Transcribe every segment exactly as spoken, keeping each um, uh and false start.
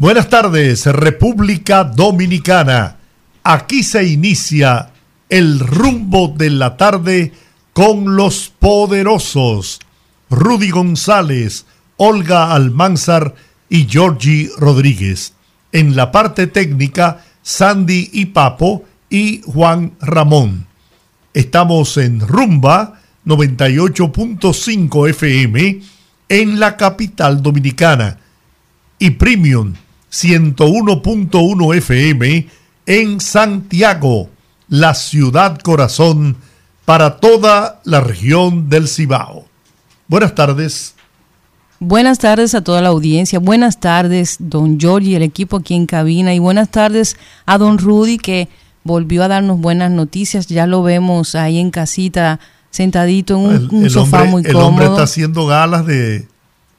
Buenas tardes, República Dominicana. Aquí se inicia el rumbo de la tarde con los poderosos Rudy González, Olga Almanzar y Georgie Rodríguez. En la parte técnica, Sandy y Papo y Juan Ramón. Estamos en Rumba noventa y ocho punto cinco F M en la capital dominicana y Premium ciento uno punto uno F M en Santiago, la ciudad corazón para toda la región del Cibao. Buenas tardes. Buenas tardes a toda la audiencia. Buenas tardes, don George y el equipo aquí en cabina. Y buenas tardes a don Rudy, que volvió a darnos buenas noticias. Ya lo vemos ahí en casita, sentadito en un, el, un el sofá hombre, muy cómodo. El hombre está haciendo galas de...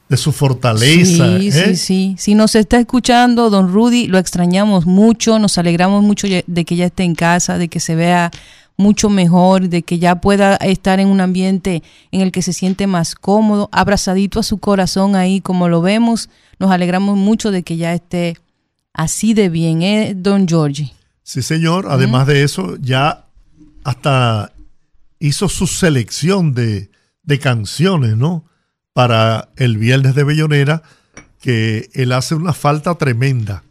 de su fortaleza. Sí, ¿eh? sí, sí. Si nos está escuchando, don Rudy, lo extrañamos mucho, nos alegramos mucho de que ya esté en casa, de que se vea mucho mejor, de que ya pueda estar en un ambiente en el que se siente más cómodo, abrazadito a su corazón ahí, como lo vemos. Nos alegramos mucho de que ya esté así de bien, ¿eh, don Georgie? Sí, señor. Además ¿Mm? de eso, ya hasta hizo su selección de, de canciones, ¿no? Para el viernes de Bellonera, que él hace una falta tremenda.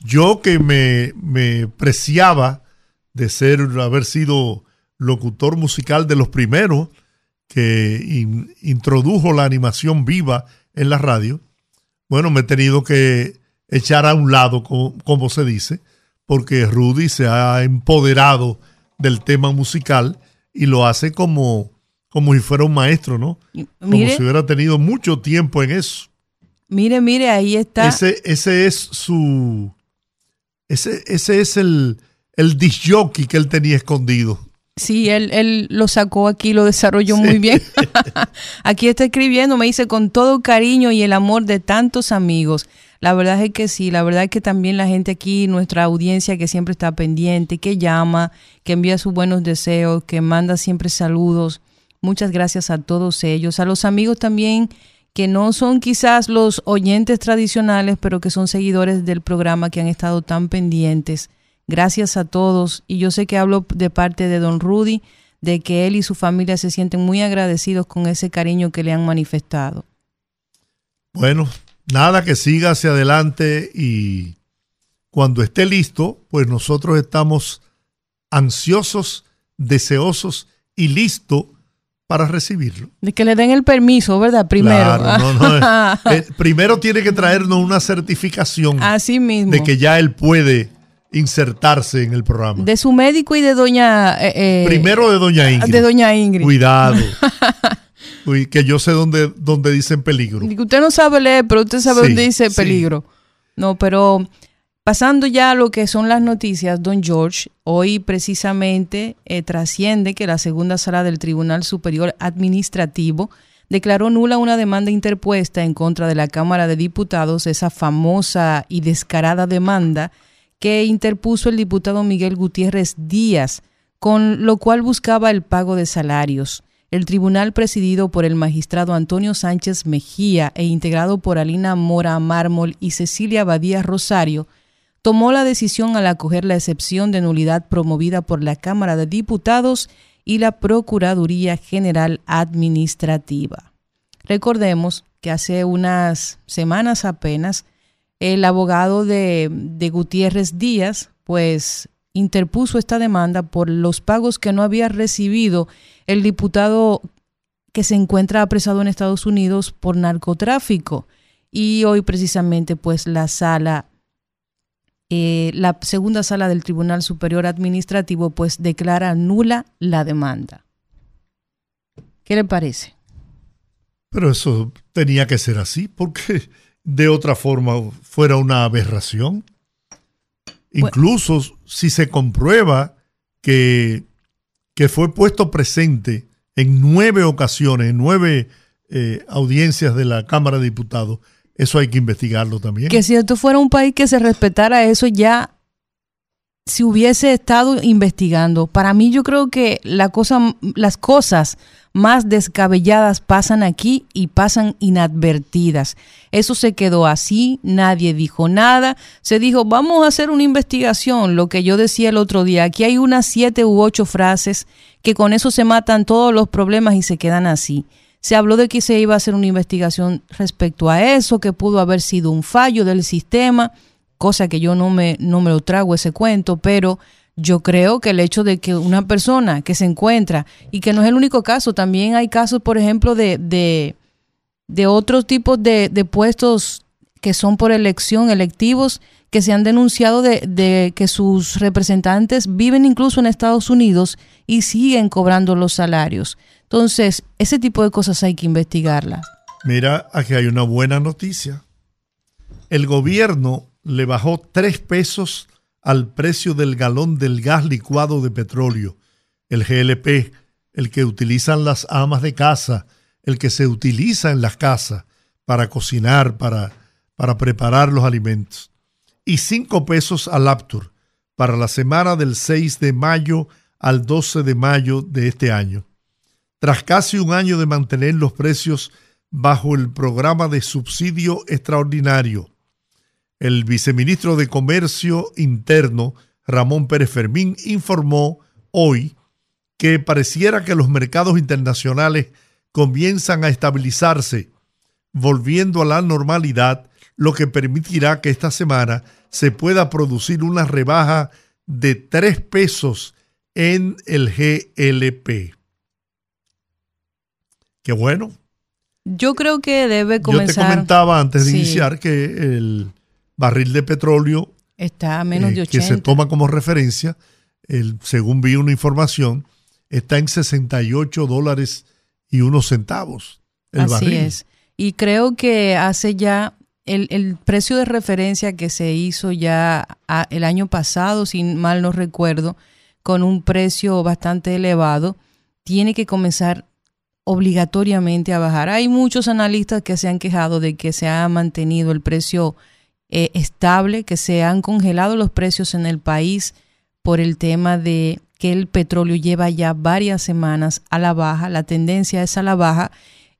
Yo que me, me preciaba de ser, haber sido locutor musical de los primeros que in, introdujo la animación viva en la radio, bueno, me he tenido que echar a un lado, como, como se dice, porque Rudy se ha empoderado del tema musical y lo hace como... como si fuera un maestro, ¿no? Mire, como si hubiera tenido mucho tiempo en eso. Mire, mire, ahí está. Ese, ese es su... Ese, ese es el, el disc jockey que él tenía escondido. Sí, él, él lo sacó aquí, lo desarrolló sí. Muy bien. Aquí está escribiendo, me dice, con todo cariño y el amor de tantos amigos. La verdad es que sí, la verdad es que también la gente aquí, nuestra audiencia que siempre está pendiente, que llama, que envía sus buenos deseos, que manda siempre saludos. Muchas gracias a todos ellos, a los amigos también que no son quizás los oyentes tradicionales, pero que son seguidores del programa que han estado tan pendientes. Gracias a todos. Y yo sé que hablo de parte de don Rudy, de que él y su familia se sienten muy agradecidos con ese cariño que le han manifestado. Bueno, nada, que siga hacia adelante y cuando esté listo, pues nosotros estamos ansiosos, deseosos y listos para recibirlo. De que le den el permiso, ¿verdad? Primero. Claro, no, no. Eh, primero tiene que traernos una certificación. Así mismo. De que ya él puede insertarse en el programa. De su médico y de doña... Eh, primero de doña Ingrid. De doña Ingrid. Cuidado. Uy, que yo sé dónde, dónde dicen peligro. Usted no sabe leer, pero usted sabe sí, dónde dice peligro. Sí. No, pero... Pasando ya a lo que son las noticias, don George, hoy precisamente eh, trasciende que la segunda sala del Tribunal Superior Administrativo declaró nula una demanda interpuesta en contra de la Cámara de Diputados, esa famosa y descarada demanda que interpuso el diputado Miguel Gutiérrez Díaz, con lo cual buscaba el pago de salarios. El tribunal, presidido por el magistrado Antonio Sánchez Mejía e integrado por Alina Mora Mármol y Cecilia Abadías Rosario, tomó la decisión al acoger la excepción de nulidad promovida por la Cámara de Diputados y la Procuraduría General Administrativa. Recordemos que hace unas semanas apenas el abogado de, de Gutiérrez Díaz pues interpuso esta demanda por los pagos que no había recibido el diputado que se encuentra apresado en Estados Unidos por narcotráfico. Y hoy precisamente pues la sala... Eh, la segunda sala del Tribunal Superior Administrativo pues declara nula la demanda. ¿Qué le parece? Pero eso tenía que ser así, porque de otra forma fuera una aberración. Incluso pues, si se comprueba que, que fue puesto presente en nueve ocasiones, en nueve eh, audiencias de la Cámara de Diputados, eso hay que investigarlo también. Que si esto fuera un país que se respetara eso, ya se hubiese estado investigando. Para mí, yo creo que la cosa, las cosas más descabelladas pasan aquí y pasan inadvertidas. Eso se quedó así, nadie dijo nada. Se dijo, vamos a hacer una investigación, lo que yo decía el otro día. Aquí hay unas siete u ocho frases que con eso se matan todos los problemas y se quedan así. Se habló de que se iba a hacer una investigación respecto a eso, que pudo haber sido un fallo del sistema, cosa que yo no me, no me lo trago ese cuento, pero yo creo que el hecho de que una persona que se encuentra, y que no es el único caso, también hay casos, por ejemplo, de, de, de otros tipos de, de puestos que son por elección, electivos, que se han denunciado de, de que sus representantes viven incluso en Estados Unidos y siguen cobrando los salarios. Entonces, ese tipo de cosas hay que investigarlas. Mira, aquí hay una buena noticia. El gobierno le bajó tres pesos al precio del galón del gas licuado de petróleo, el G L P, el que utilizan las amas de casa, el que se utiliza en las casas para cocinar, para, para preparar los alimentos. Y cinco pesos al Aptur para la semana del seis de mayo al doce de mayo de este año. Tras casi un año de mantener los precios bajo el programa de subsidio extraordinario, el viceministro de Comercio Interno, Ramón Pérez Fermín, informó hoy que pareciera que los mercados internacionales comienzan a estabilizarse, volviendo a la normalidad, lo que permitirá que esta semana se pueda producir una rebaja de tres pesos en el G L P. Qué bueno. Yo creo que debe comenzar. Yo te comentaba antes de sí. iniciar que el barril de petróleo está a menos eh, de ochenta. Que se toma como referencia, el, según vi una información, está en sesenta y ocho dólares y unos centavos el Así barril. Así es. Y creo que hace ya el, el precio de referencia que se hizo ya a, el año pasado, si mal no recuerdo, con un precio bastante elevado, tiene que comenzar obligatoriamente a bajar. Hay muchos analistas que se han quejado de que se ha mantenido el precio eh, estable, que se han congelado los precios en el país por el tema de que el petróleo lleva ya varias semanas a la baja, la tendencia es a la baja,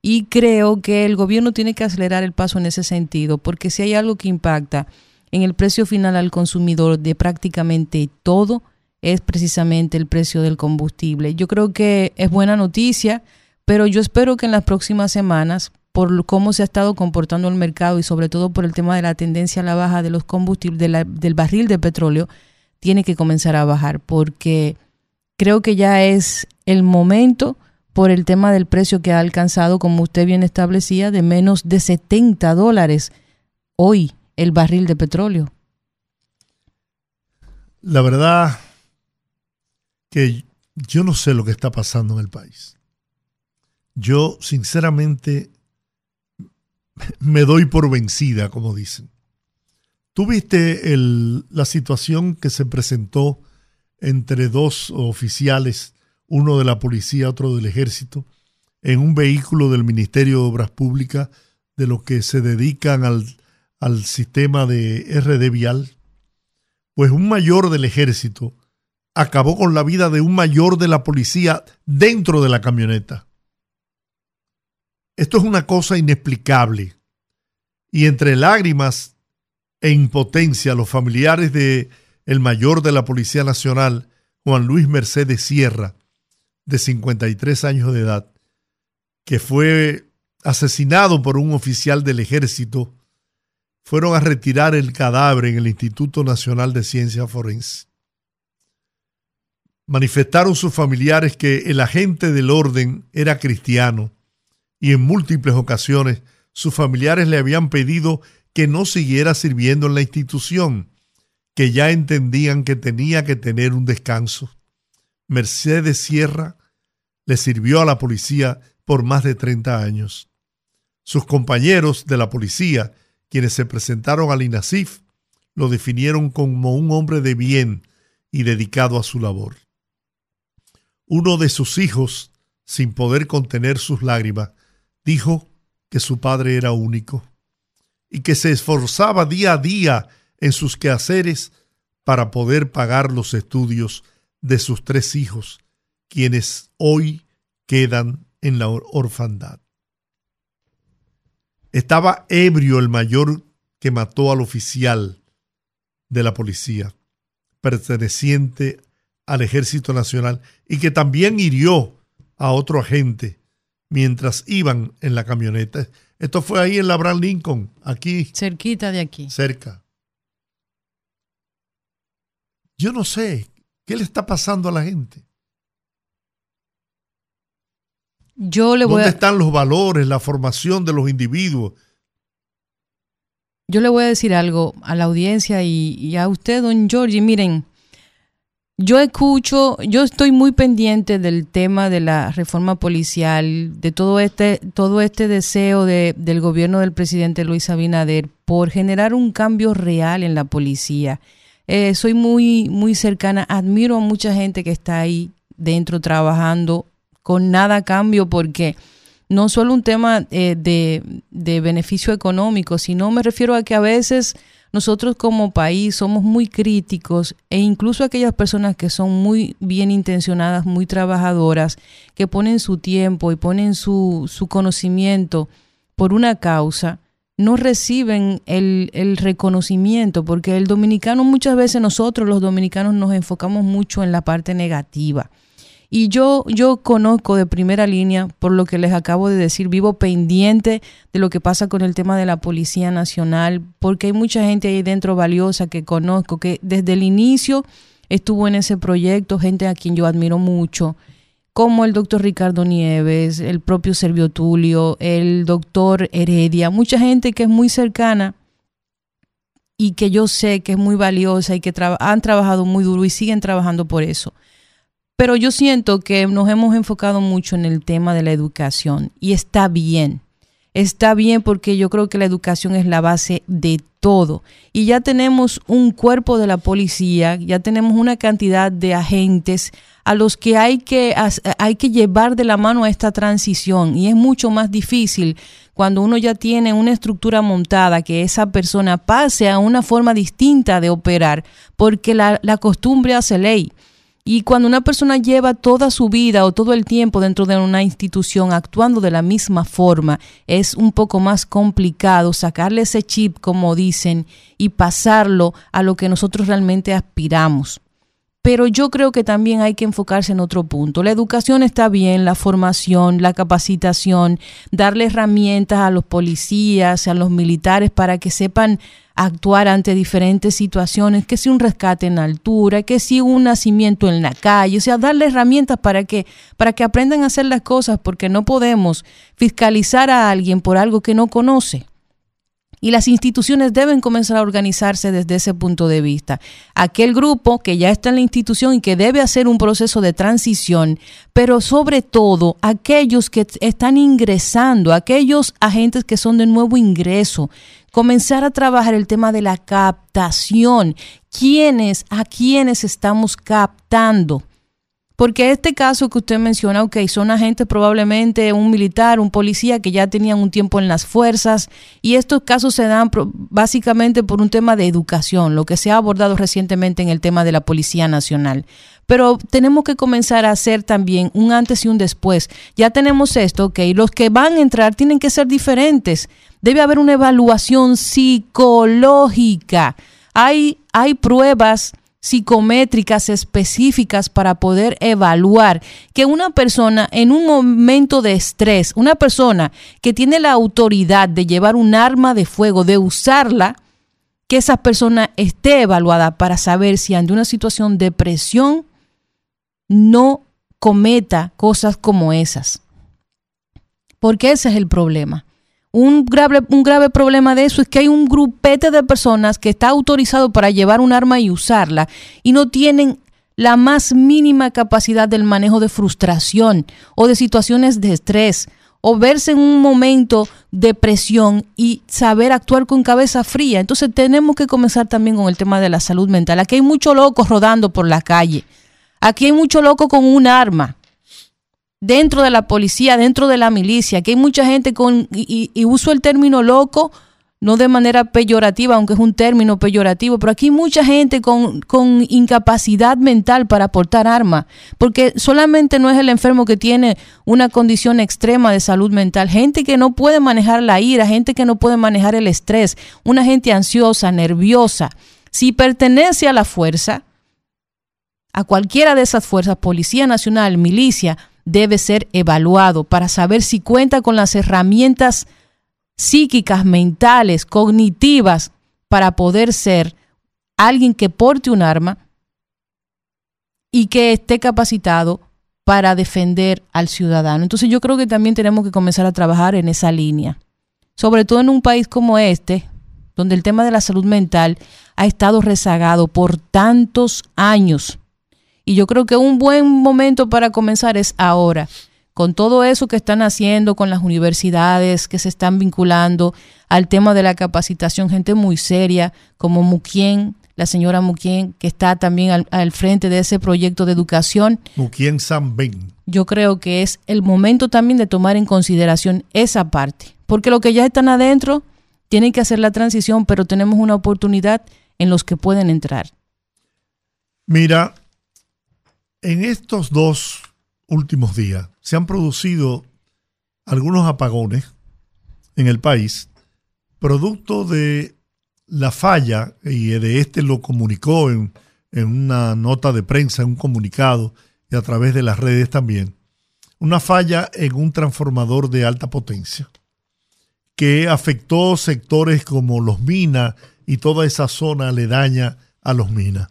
y creo que el gobierno tiene que acelerar el paso en ese sentido, porque si hay algo que impacta en el precio final al consumidor de prácticamente todo, es precisamente el precio del combustible. Yo creo que es buena noticia, pero yo espero que en las próximas semanas, por cómo se ha estado comportando el mercado y sobre todo por el tema de la tendencia a la baja de los combustibles, de la, del barril de petróleo, tiene que comenzar a bajar, porque creo que ya es el momento por el tema del precio que ha alcanzado, como usted bien establecía, de menos de setenta dólares hoy el barril de petróleo. La verdad que yo no sé lo que está pasando en el país. Yo, sinceramente, me doy por vencida, como dicen. ¿Tú viste el, la situación que se presentó entre dos oficiales, uno de la policía, otro del ejército, en un vehículo del Ministerio de Obras Públicas, de los que se dedican al, al sistema de R D vial? Pues un mayor del ejército acabó con la vida de un mayor de la policía dentro de la camioneta. Esto es una cosa inexplicable. Y entre lágrimas e impotencia, los familiares de el mayor de la Policía Nacional, Juan Luis Mercedes Sierra, de cincuenta y tres años de edad, que fue asesinado por un oficial del ejército, fueron a retirar el cadáver en el Instituto Nacional de Ciencias Forenses. Manifestaron sus familiares que el agente del orden era cristiano, y en múltiples ocasiones sus familiares le habían pedido que no siguiera sirviendo en la institución, que ya entendían que tenía que tener un descanso. Mercedes Sierra le sirvió a la policía por más de treinta años. Sus compañeros de la policía, quienes se presentaron al Inacif, lo definieron como un hombre de bien y dedicado a su labor. Uno de sus hijos, sin poder contener sus lágrimas, dijo que su padre era único y que se esforzaba día a día en sus quehaceres para poder pagar los estudios de sus tres hijos, quienes hoy quedan en la orfandad. Estaba ebrio el mayor que mató al oficial de la policía, perteneciente al Ejército Nacional, y que también hirió a otro agente mientras iban en la camioneta. Esto fue ahí en la Abraham Lincoln, aquí. Cerquita de aquí. Cerca. Yo no sé qué le está pasando a la gente. Yo le voy ¿Dónde a... están los valores, la formación de los individuos? Yo le voy a decir algo a la audiencia y, y a usted, don Georgie. Miren, yo escucho, yo estoy muy pendiente del tema de la reforma policial, de todo este, todo este deseo de, del gobierno del presidente Luis Abinader por generar un cambio real en la policía. Eh, soy muy, muy cercana, admiro a mucha gente que está ahí dentro trabajando con nada a cambio, porque no solo un tema eh, de, de beneficio económico, sino me refiero a que a veces nosotros como país somos muy críticos, e incluso aquellas personas que son muy bien intencionadas, muy trabajadoras, que ponen su tiempo y ponen su, su conocimiento por una causa, no reciben el, el reconocimiento, porque el dominicano, muchas veces nosotros los dominicanos nos enfocamos mucho en la parte negativa. Y yo, yo conozco de primera línea, por lo que les acabo de decir, vivo pendiente de lo que pasa con el tema de la Policía Nacional, porque hay mucha gente ahí dentro valiosa que conozco, que desde el inicio estuvo en ese proyecto, gente a quien yo admiro mucho, como el doctor Ricardo Nieves, el propio Servio Tulio, el doctor Heredia, mucha gente que es muy cercana y que yo sé que es muy valiosa y que tra- han trabajado muy duro y siguen trabajando por eso. Pero yo siento que nos hemos enfocado mucho en el tema de la educación y está bien, está bien porque yo creo que la educación es la base de todo y ya tenemos un cuerpo de la policía, ya tenemos una cantidad de agentes a los que hay que, hay que llevar de la mano a esta transición, y es mucho más difícil cuando uno ya tiene una estructura montada, que esa persona pase a una forma distinta de operar, porque la, la costumbre hace ley. Y cuando una persona lleva toda su vida o todo el tiempo dentro de una institución actuando de la misma forma, es un poco más complicado sacarle ese chip, como dicen, y pasarlo a lo que nosotros realmente aspiramos. Pero yo creo que también hay que enfocarse en otro punto. La educación está bien, la formación, la capacitación, darle herramientas a los policías, a los militares para que sepan actuar ante diferentes situaciones, que si un rescate en altura, que si un nacimiento en la calle, o sea, darle herramientas para que, para que aprendan a hacer las cosas, porque no podemos fiscalizar a alguien por algo que no conoce. Y las instituciones deben comenzar a organizarse desde ese punto de vista. Aquel grupo que ya está en la institución y que debe hacer un proceso de transición, pero sobre todo aquellos que están ingresando, aquellos agentes que son de nuevo ingreso, comenzar a trabajar el tema de la captación. ¿Quiénes, a quiénes estamos captando? Porque este caso que usted menciona, ok, son agentes probablemente, un militar, un policía que ya tenían un tiempo en las fuerzas, y estos casos se dan básicamente por un tema de educación, lo que se ha abordado recientemente en el tema de la Policía Nacional. Pero tenemos que comenzar a hacer también un antes y un después. Ya tenemos esto, ok, los que van a entrar tienen que ser diferentes. Debe haber una evaluación psicológica. Hay, hay pruebas psicométricas específicas para poder evaluar que una persona en un momento de estrés, una persona que tiene la autoridad de llevar un arma de fuego, de usarla, que esa persona esté evaluada para saber si ante una situación de presión no cometa cosas como esas. Porque ese es el problema. Un grave, un grave problema de eso es que hay un grupete de personas que está autorizado para llevar un arma y usarla y no tienen la más mínima capacidad del manejo de frustración o de situaciones de estrés o verse en un momento de presión y saber actuar con cabeza fría. Entonces tenemos que comenzar también con el tema de la salud mental. Aquí hay mucho loco rodando por la calle. Aquí hay mucho loco con un arma. Dentro de la policía, dentro de la milicia. Aquí hay mucha gente con, y, y uso el término loco, no de manera peyorativa, aunque es un término peyorativo, pero aquí hay mucha gente con, con incapacidad mental para portar armas, porque solamente no es el enfermo que tiene una condición extrema de salud mental, gente que no puede manejar la ira, gente que no puede manejar el estrés, una gente ansiosa, nerviosa. Si pertenece a la fuerza, a cualquiera de esas fuerzas, Policía Nacional, milicia, debe ser evaluado para saber si cuenta con las herramientas psíquicas, mentales, cognitivas, para poder ser alguien que porte un arma y que esté capacitado para defender al ciudadano. Entonces yo creo que también tenemos que comenzar a trabajar en esa línea, sobre todo en un país como este, donde el tema de la salud mental ha estado rezagado por tantos años. Y yo creo que un buen momento para comenzar es ahora, con todo eso que están haciendo con las universidades, que se están vinculando al tema de la capacitación, gente muy seria como Mukien, la señora Mukien, que está también al, al frente de ese proyecto de educación. Mukien San Ben. Yo creo que es el momento también de tomar en consideración esa parte, porque los que ya están adentro tienen que hacer la transición, pero tenemos una oportunidad en los que pueden entrar. Mira, en estos dos últimos días se han producido algunos apagones en el país, producto de la falla, y E D E este lo comunicó en, en una nota de prensa, en un comunicado, y a través de las redes también, una falla en un transformador de alta potencia que afectó sectores como Los Minas y toda esa zona aledaña a Los Minas.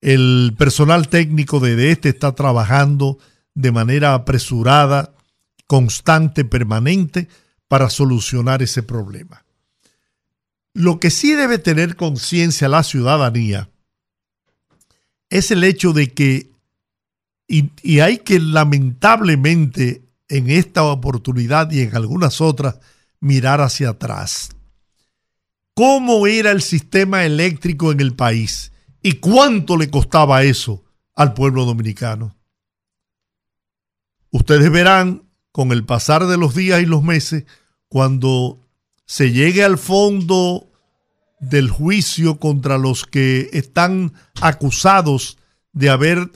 El personal técnico de E D E este está trabajando de manera apresurada, constante, permanente, para solucionar ese problema. Lo que sí debe tener conciencia la ciudadanía es el hecho de que, y, y hay que lamentablemente en esta oportunidad y en algunas otras, mirar hacia atrás. ¿Cómo era el sistema eléctrico en el país? ¿Y cuánto le costaba eso al pueblo dominicano? Ustedes verán con el pasar de los días y los meses, cuando se llegue al fondo del juicio contra los que están acusados de haber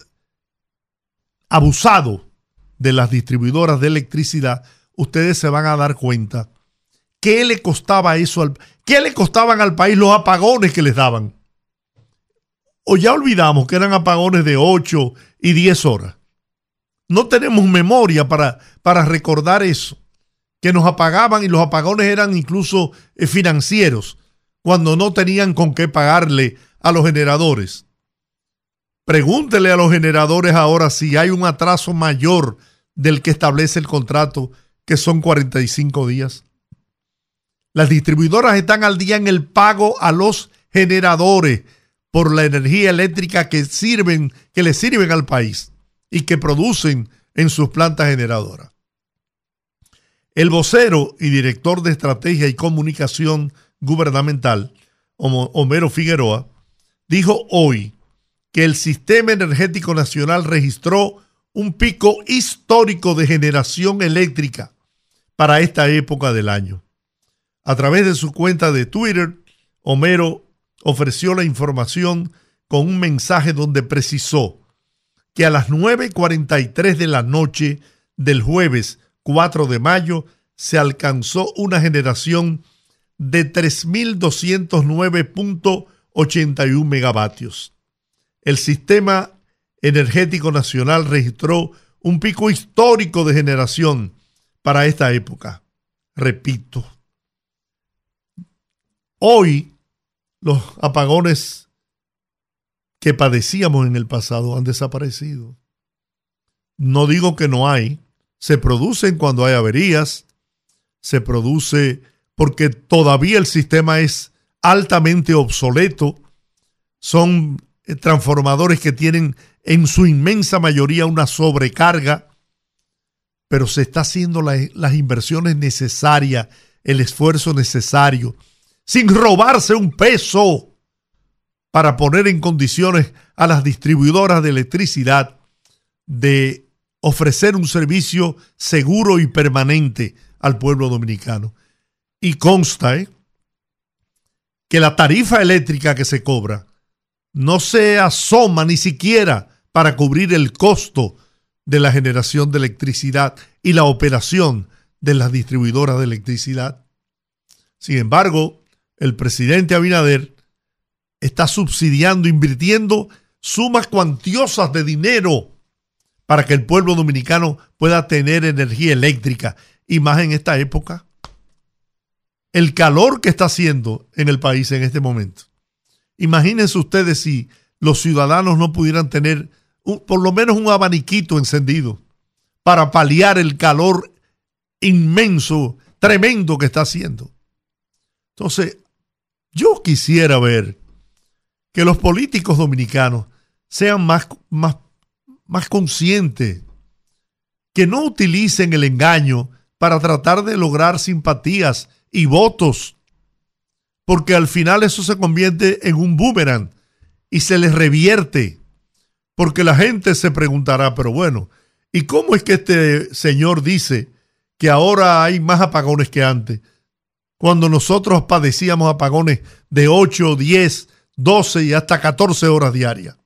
abusado de las distribuidoras de electricidad, ustedes se van a dar cuenta qué le costaba eso al, qué le costaban al país los apagones que les daban. O ya olvidamos que eran apagones de ocho y diez horas. No tenemos memoria para, para recordar eso, que nos apagaban, y los apagones eran incluso financieros, cuando no tenían con qué pagarle a los generadores. Pregúntele a los generadores ahora si hay un atraso mayor del que establece el contrato, que son cuarenta y cinco días. Las distribuidoras están al día en el pago a los generadores por la energía eléctrica que sirven, que le sirven al país y que producen en sus plantas generadoras. El vocero y director de Estrategia y Comunicación Gubernamental, Homero Figueroa, dijo hoy que el sistema energético nacional registró un pico histórico de generación eléctrica para esta época del año. A través de su cuenta de Twitter, Homero ofreció la información con un mensaje donde precisó que a las nueve y cuarenta y tres de la noche del jueves cuatro de mayo se alcanzó una generación de tres mil doscientos nueve punto ochenta y uno megavatios. El sistema energético nacional registró un pico histórico de generación para esta época. Repito, hoy los apagones que padecíamos en el pasado han desaparecido. No digo que no hay, se producen cuando hay averías, se produce porque todavía el sistema es altamente obsoleto, son transformadores que tienen en su inmensa mayoría una sobrecarga, pero se está haciendo la, las inversiones necesarias, el esfuerzo necesario, sin robarse un peso, para poner en condiciones a las distribuidoras de electricidad de ofrecer un servicio seguro y permanente al pueblo dominicano. Y consta ¿eh? que la tarifa eléctrica que se cobra no se asoma ni siquiera para cubrir el costo de la generación de electricidad y la operación de las distribuidoras de electricidad. Sin embargo, el presidente Abinader está subsidiando, invirtiendo sumas cuantiosas de dinero para que el pueblo dominicano pueda tener energía eléctrica, y más en esta época. El calor que está haciendo en el país en este momento. Imagínense ustedes si los ciudadanos no pudieran tener un, por lo menos un abaniquito encendido para paliar el calor inmenso, tremendo que está haciendo. Entonces, yo quisiera ver que los políticos dominicanos sean más, más, más conscientes, que no utilicen el engaño para tratar de lograr simpatías y votos, porque al final eso se convierte en un boomerang y se les revierte, porque la gente se preguntará, pero bueno, ¿y cómo es que este señor dice que ahora hay más apagones que antes, cuando nosotros padecíamos apagones de ocho, diez, doce y hasta catorce horas diarias?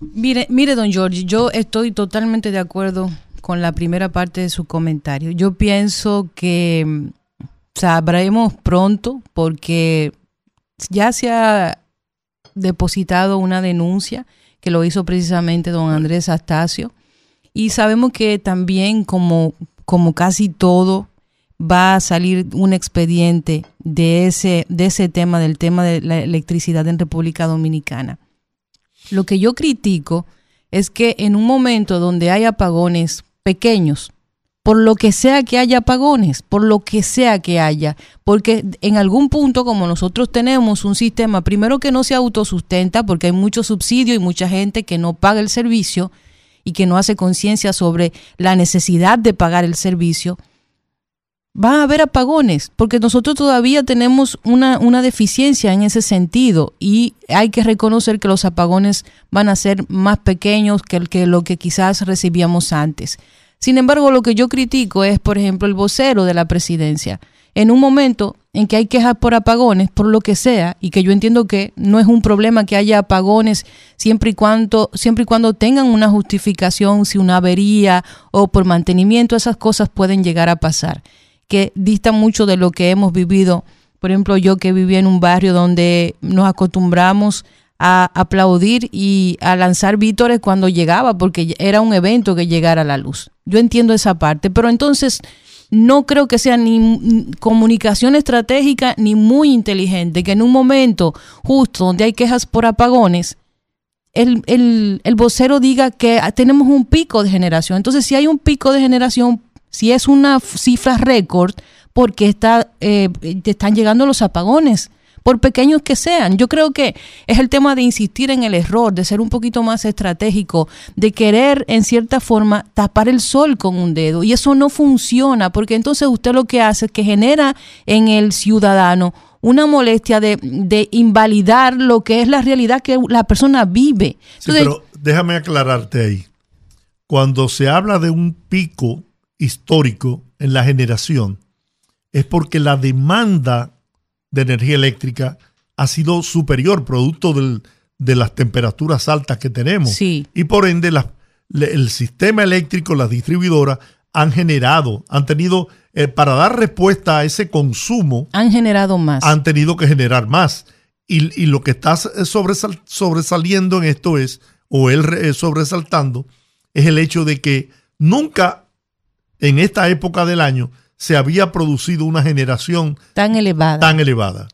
Mire, mire, don Jorge, yo estoy totalmente de acuerdo con la primera parte de su comentario. Yo pienso que sabremos pronto, porque ya se ha depositado una denuncia que lo hizo precisamente don Andrés Astacio, y sabemos que también, como, como casi todo, va a salir un expediente de ese, de ese tema, del tema de la electricidad en República Dominicana. Lo que yo critico es que en un momento donde hay apagones pequeños, por lo que sea que haya apagones, por lo que sea que haya, porque en algún punto, como nosotros tenemos un sistema, primero que no se autosustenta, porque hay mucho subsidio y mucha gente que no paga el servicio y que no hace conciencia sobre la necesidad de pagar el servicio, van a haber apagones, porque nosotros todavía tenemos una, una deficiencia en ese sentido, y hay que reconocer que los apagones van a ser más pequeños que, el, que lo que quizás recibíamos antes. Sin embargo, lo que yo critico es, por ejemplo, el vocero de la presidencia. En un momento en que hay quejas por apagones, por lo que sea, y que yo entiendo que no es un problema que haya apagones siempre y cuando, siempre y cuando tengan una justificación, si una avería o por mantenimiento, esas cosas pueden llegar a pasar, que dista mucho de lo que hemos vivido. Por ejemplo, yo que vivía en un barrio donde nos acostumbramos a aplaudir y a lanzar vítores cuando llegaba, porque era un evento que llegara a la luz. Yo entiendo esa parte, pero entonces no creo que sea ni comunicación estratégica ni muy inteligente que en un momento justo donde hay quejas por apagones, El, el, el vocero diga que tenemos un pico de generación. Entonces, si hay un pico de generación, si es una cifra récord, porque está, eh, están llegando los apagones, por pequeños que sean. Yo creo que es el tema de insistir en el error, de ser un poquito más estratégico, de querer, en cierta forma, tapar el sol con un dedo. Y eso no funciona, porque entonces usted lo que hace es que genera en el ciudadano una molestia de, de invalidar lo que es la realidad que la persona vive. Entonces, sí, pero déjame aclararte ahí. Cuando se habla de un pico histórico en la generación, es porque la demanda de energía eléctrica ha sido superior, producto del, de las temperaturas altas que tenemos. Sí. Y por ende, la, el sistema eléctrico, las distribuidoras han generado, han tenido, eh, para dar respuesta a ese consumo, han generado más. Han tenido que generar más. Y, y lo que está sobresal, sobresaliendo en esto es, o él eh, sobresaltando, es el hecho de que nunca en esta época del año se había producido una generación tan elevada, tan elevada,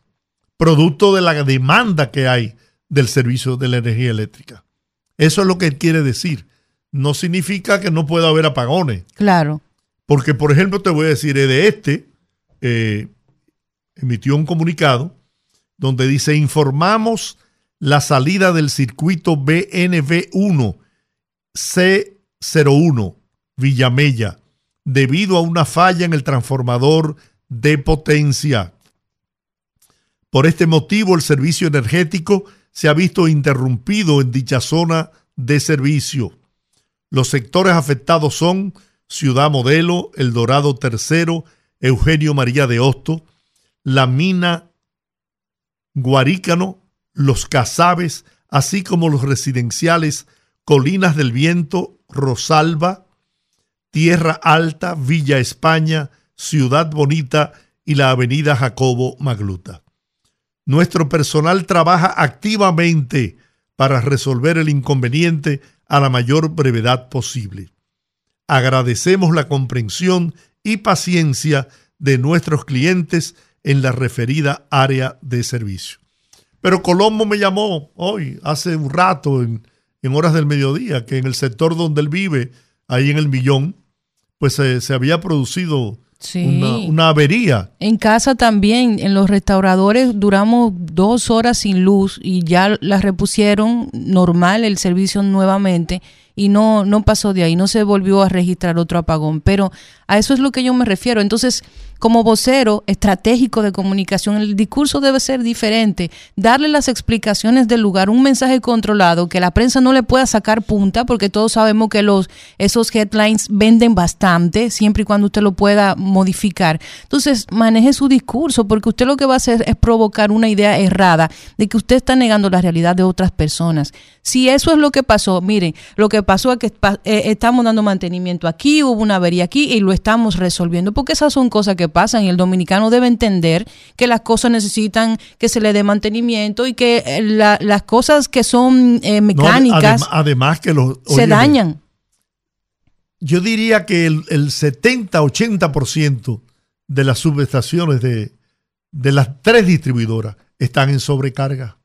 producto de la demanda que hay del servicio de la energía eléctrica. Eso es lo que quiere decir. No significa que no pueda haber apagones. Claro. Porque, por ejemplo, te voy a decir, E D E este, eh, emitió un comunicado donde dice: informamos la salida del circuito B N V uno C cero uno Villamella, debido a una falla en el transformador de potencia. Por este motivo, el servicio energético se ha visto interrumpido en dicha zona de servicio. Los sectores afectados son Ciudad Modelo, El Dorado tercero, Eugenio María de Hosto, La Mina, Guarícano, Los Casabes, así como los residenciales Colinas del Viento, Rosalba, Tierra Alta, Villa España, Ciudad Bonita y la avenida Jacobo Magluta. Nuestro personal trabaja activamente para resolver el inconveniente a la mayor brevedad posible. Agradecemos la comprensión y paciencia de nuestros clientes en la referida área de servicio. Pero Colombo me llamó hoy, hace un rato, en, en horas del mediodía, que en el sector donde él vive, ahí en El Millón, pues eh, se había producido... Sí. Una, una avería. En casa también, en los restauradores duramos dos horas sin luz y ya las repusieron normal el servicio nuevamente y no, no pasó de ahí, no se volvió a registrar otro apagón, pero a eso es lo que yo me refiero. Entonces, como vocero estratégico de comunicación, el discurso debe ser diferente, darle las explicaciones del lugar, un mensaje controlado, que la prensa no le pueda sacar punta, porque todos sabemos que los esos headlines venden bastante, siempre y cuando usted lo pueda modificar. Entonces, maneje su discurso, porque usted lo que va a hacer es provocar una idea errada de que usted está negando la realidad de otras personas. Si eso es lo que pasó, miren, lo que pasó es que eh, estamos dando mantenimiento aquí, hubo una avería aquí y lo estamos resolviendo, porque esas son cosas que pasan y el dominicano debe entender que las cosas necesitan que se le dé mantenimiento y que eh, la, las cosas que son eh, mecánicas no, adem- además que los, se oye, dañan. Yo diría que el, el setenta a ochenta por ciento de las subestaciones de, de las tres distribuidoras están en sobrecarga.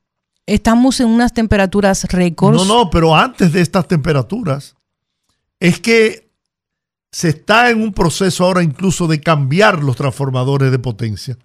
Estamos en unas temperaturas récords. No, no, pero antes de estas temperaturas es que se está en un proceso ahora incluso de cambiar los transformadores de potencia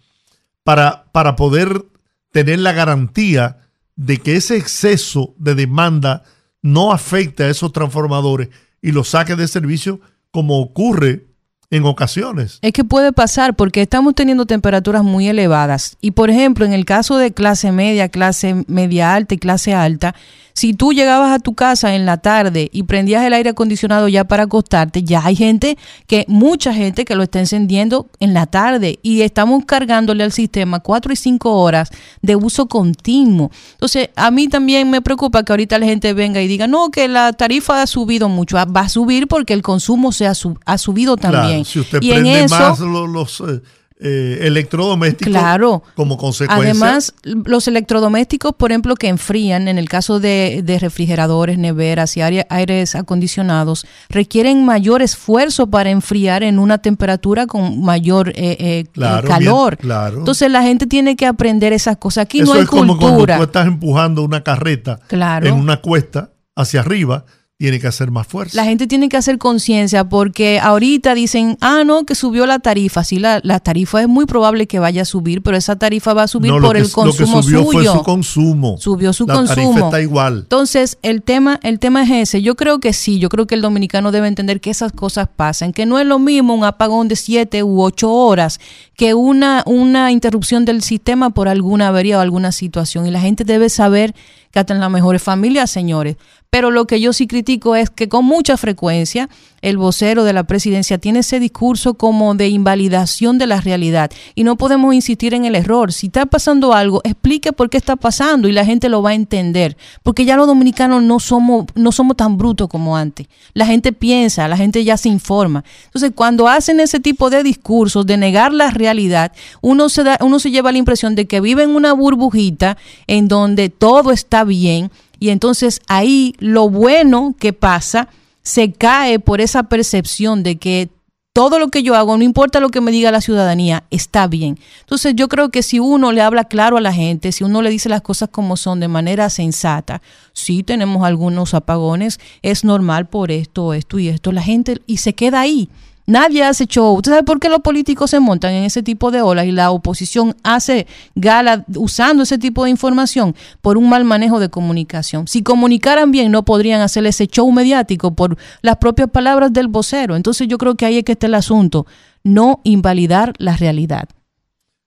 para, para poder tener la garantía de que ese exceso de demanda no afecte a esos transformadores y los saque de servicio como ocurre en ocasiones. Es que puede pasar porque estamos teniendo temperaturas muy elevadas y, por ejemplo, en el caso de clase media, clase media alta y clase alta, si tú llegabas a tu casa en la tarde y prendías el aire acondicionado ya para acostarte, ya hay gente, que mucha gente que lo está encendiendo en la tarde y estamos cargándole al sistema cuatro y cinco horas de uso continuo. Entonces, a mí también me preocupa que ahorita la gente venga y diga, no, que la tarifa ha subido mucho. Va a subir porque el consumo se ha, sub- ha subido también. Claro, si usted y prende en eso, más los... los eh... Eh, electrodomésticos claro. Como consecuencia. Además, los electrodomésticos, por ejemplo, que enfrían, en el caso de, de refrigeradores, neveras y aire, aires acondicionados, requieren mayor esfuerzo para enfriar en una temperatura con mayor eh, eh, claro, calor. Bien, claro. Entonces la gente tiene que aprender esas cosas. Aquí eso no hay cultura. Eso es como cuando tú estás empujando una carreta claro. en una cuesta hacia arriba. Tiene que hacer más fuerza. La gente tiene que hacer conciencia porque ahorita dicen, ah, no, que subió la tarifa. Sí, la, la tarifa es muy probable que vaya a subir, pero esa tarifa va a subir no, por que, el consumo suyo. Lo que subió suyo. Fue su consumo. Subió su la consumo. La tarifa está igual. Entonces, el tema, el tema es ese. Yo creo que sí, yo creo que el dominicano debe entender que esas cosas pasan, que no es lo mismo un apagón de siete u ocho horas que una, una interrupción del sistema por alguna avería o alguna situación. Y la gente debe saber que hasta en las mejores familias, señores. Pero lo que yo sí critico es que con mucha frecuencia el vocero de la presidencia tiene ese discurso como de invalidación de la realidad y no podemos insistir en el error. Si está pasando algo, explique por qué está pasando y la gente lo va a entender, porque ya los dominicanos no somos no somos tan brutos como antes. La gente piensa, la gente ya se informa. Entonces, cuando hacen ese tipo de discursos de negar la realidad, uno se da, uno se lleva la impresión de que vive en una burbujita en donde todo está bien. Y entonces ahí lo bueno que pasa se cae por esa percepción de que todo lo que yo hago, no importa lo que me diga la ciudadanía, está bien. Entonces yo creo que si uno le habla claro a la gente, si uno le dice las cosas como son de manera sensata, sí tenemos algunos apagones, es normal por esto, esto y esto, la gente y se queda ahí. Nadie hace show. ¿Usted sabe por qué los políticos se montan en ese tipo de olas y la oposición hace gala usando ese tipo de información? Por un mal manejo de comunicación. Si comunicaran bien, no podrían hacer ese show mediático por las propias palabras del vocero. Entonces yo creo que ahí es que está el asunto. No invalidar la realidad.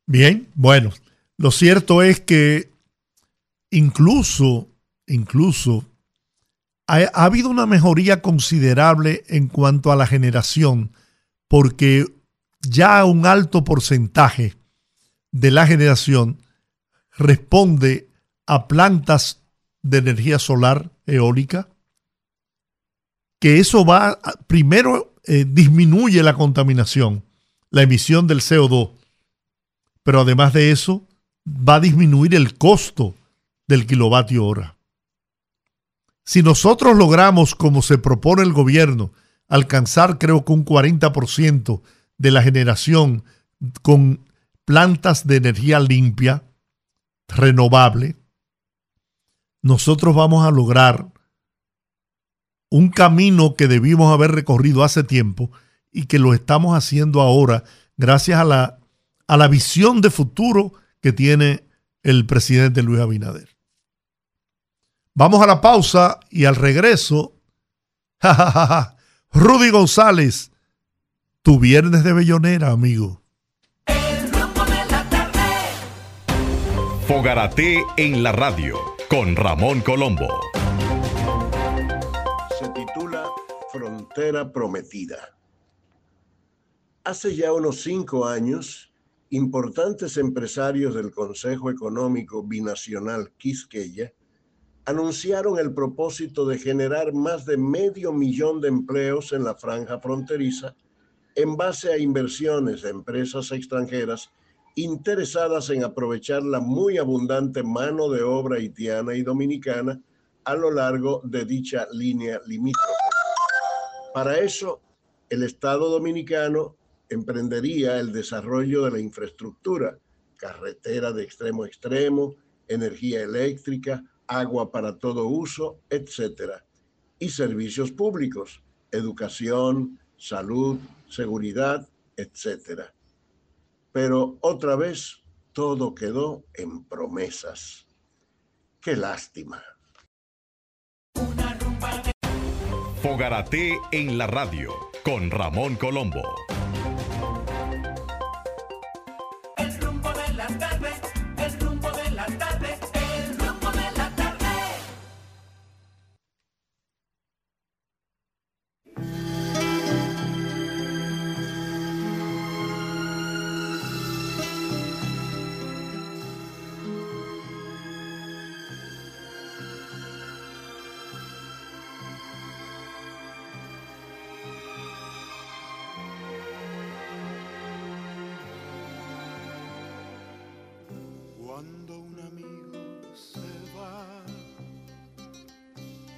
Bien, bueno, lo cierto es que incluso, incluso ha, ha habido una mejoría considerable en cuanto a la generación, porque ya un alto porcentaje de la generación responde a plantas de energía solar eólica, que eso va, primero eh, disminuye la contaminación, la emisión del C O dos, pero además de eso va a disminuir el costo del kilovatio hora. Si nosotros logramos, como se propone el gobierno, alcanzar creo que un cuarenta por ciento de la generación con plantas de energía limpia, renovable, nosotros vamos a lograr un camino que debimos haber recorrido hace tiempo y que lo estamos haciendo ahora gracias a la, a la visión de futuro que tiene el presidente Luis Abinader. Vamos a la pausa y al regreso, ja, ja, ja, ja. Rudy González, tu viernes de bellonera, amigo. El rumbo de la tarde. Fogarate en la radio con Ramón Colombo. Se titula Frontera Prometida. Hace ya unos cinco años, importantes empresarios del Consejo Económico Binacional Quisqueya anunciaron el propósito de generar más de medio millón de empleos en la franja fronteriza en base a inversiones de empresas extranjeras interesadas en aprovechar la muy abundante mano de obra haitiana y dominicana a lo largo de dicha línea limítrofe. Para eso, el Estado dominicano emprendería el desarrollo de la infraestructura, carretera de extremo a extremo, energía eléctrica, agua para todo uso, etcétera, y servicios públicos, educación, salud, seguridad, etcétera. Pero otra vez todo quedó en promesas. ¡Qué lástima! Fogarate en la radio con Ramón Colombo.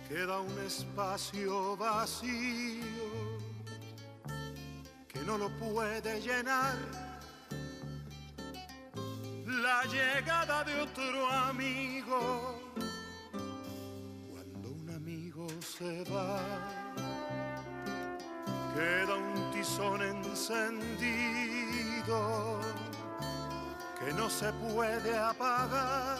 Queda un espacio vacío que no lo puede llenar la llegada de otro amigo. Cuando un amigo se va, queda un tizón encendido que no se puede apagar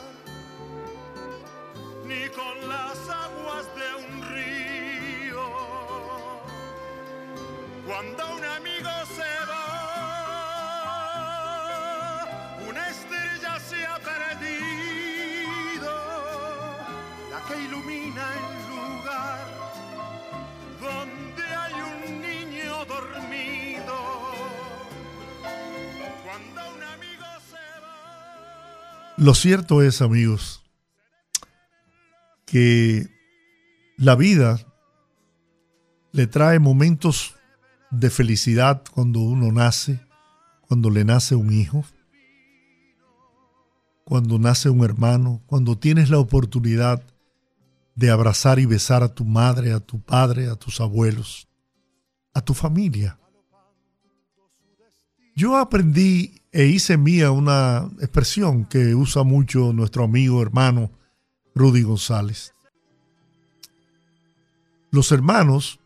ni con las aguas de un río. Cuando un amigo se va, una estrella se ha perdido, la que ilumina el lugar donde hay un niño dormido. Cuando un amigo se va... Lo cierto es, amigos, que la vida le trae momentos de felicidad cuando uno nace, cuando le nace un hijo, cuando nace un hermano, cuando tienes la oportunidad de abrazar y besar a tu madre, a tu padre, a tus abuelos, a tu familia. Yo aprendí e hice mía una expresión que usa mucho nuestro amigo, hermano, Rudy González. Los hermanos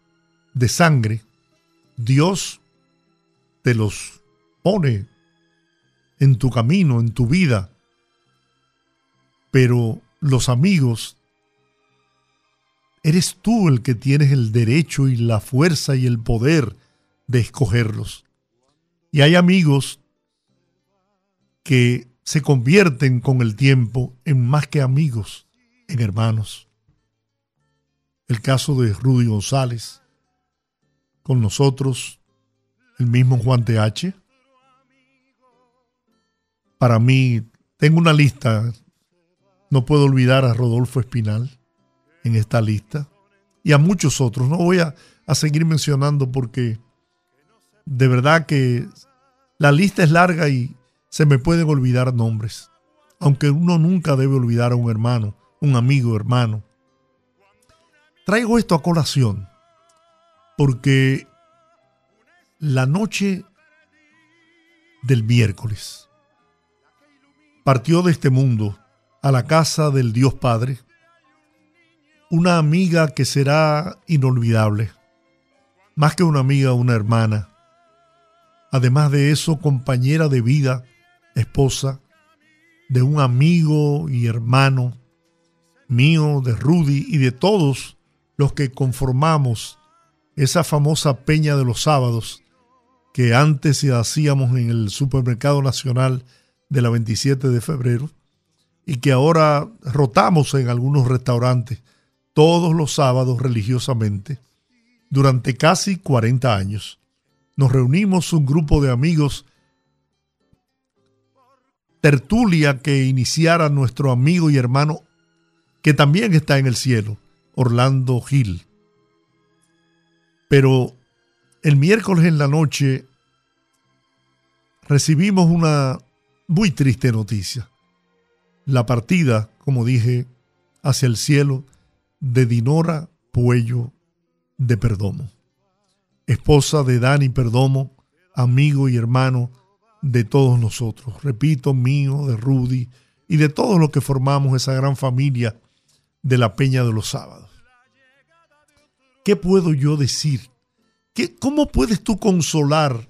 de sangre, Dios te los pone en tu camino, en tu vida. Pero los amigos, eres tú el que tienes el derecho y la fuerza y el poder de escogerlos. Y hay amigos que se convierten con el tiempo en más que amigos, en hermanos. El caso de Rudy González, con nosotros, el mismo Juan T H. Para mí, tengo una lista, no puedo olvidar a Rodolfo Espinal en esta lista y a muchos otros. No voy a, a seguir mencionando porque de verdad que la lista es larga y se me pueden olvidar nombres, aunque uno nunca debe olvidar a un hermano, un amigo, hermano. Traigo esto a colación porque la noche del miércoles partió de este mundo a la casa del Dios Padre una amiga que será inolvidable, más que una amiga, una hermana. Además de eso, compañera de vida, esposa de un amigo y hermano mío, de Rudy y de todos los que conformamos esa famosa peña de los sábados que antes hacíamos en el Supermercado Nacional de la veintisiete de febrero y que ahora rotamos en algunos restaurantes todos los sábados religiosamente durante casi cuarenta años. Nos reunimos un grupo de amigos, tertulia que iniciara nuestro amigo y hermano, que también está en el cielo, Orlando Gil. Pero el miércoles en la noche recibimos una muy triste noticia. La partida, como dije, hacia el cielo de Dinora Puello de Perdomo, esposa de Dani Perdomo, amigo y hermano de todos nosotros. Repito, mío, de Rudy y de todos los que formamos esa gran familia de la peña de los sábados. ¿Qué puedo yo decir? ¿Qué, ¿Cómo puedes tú consolar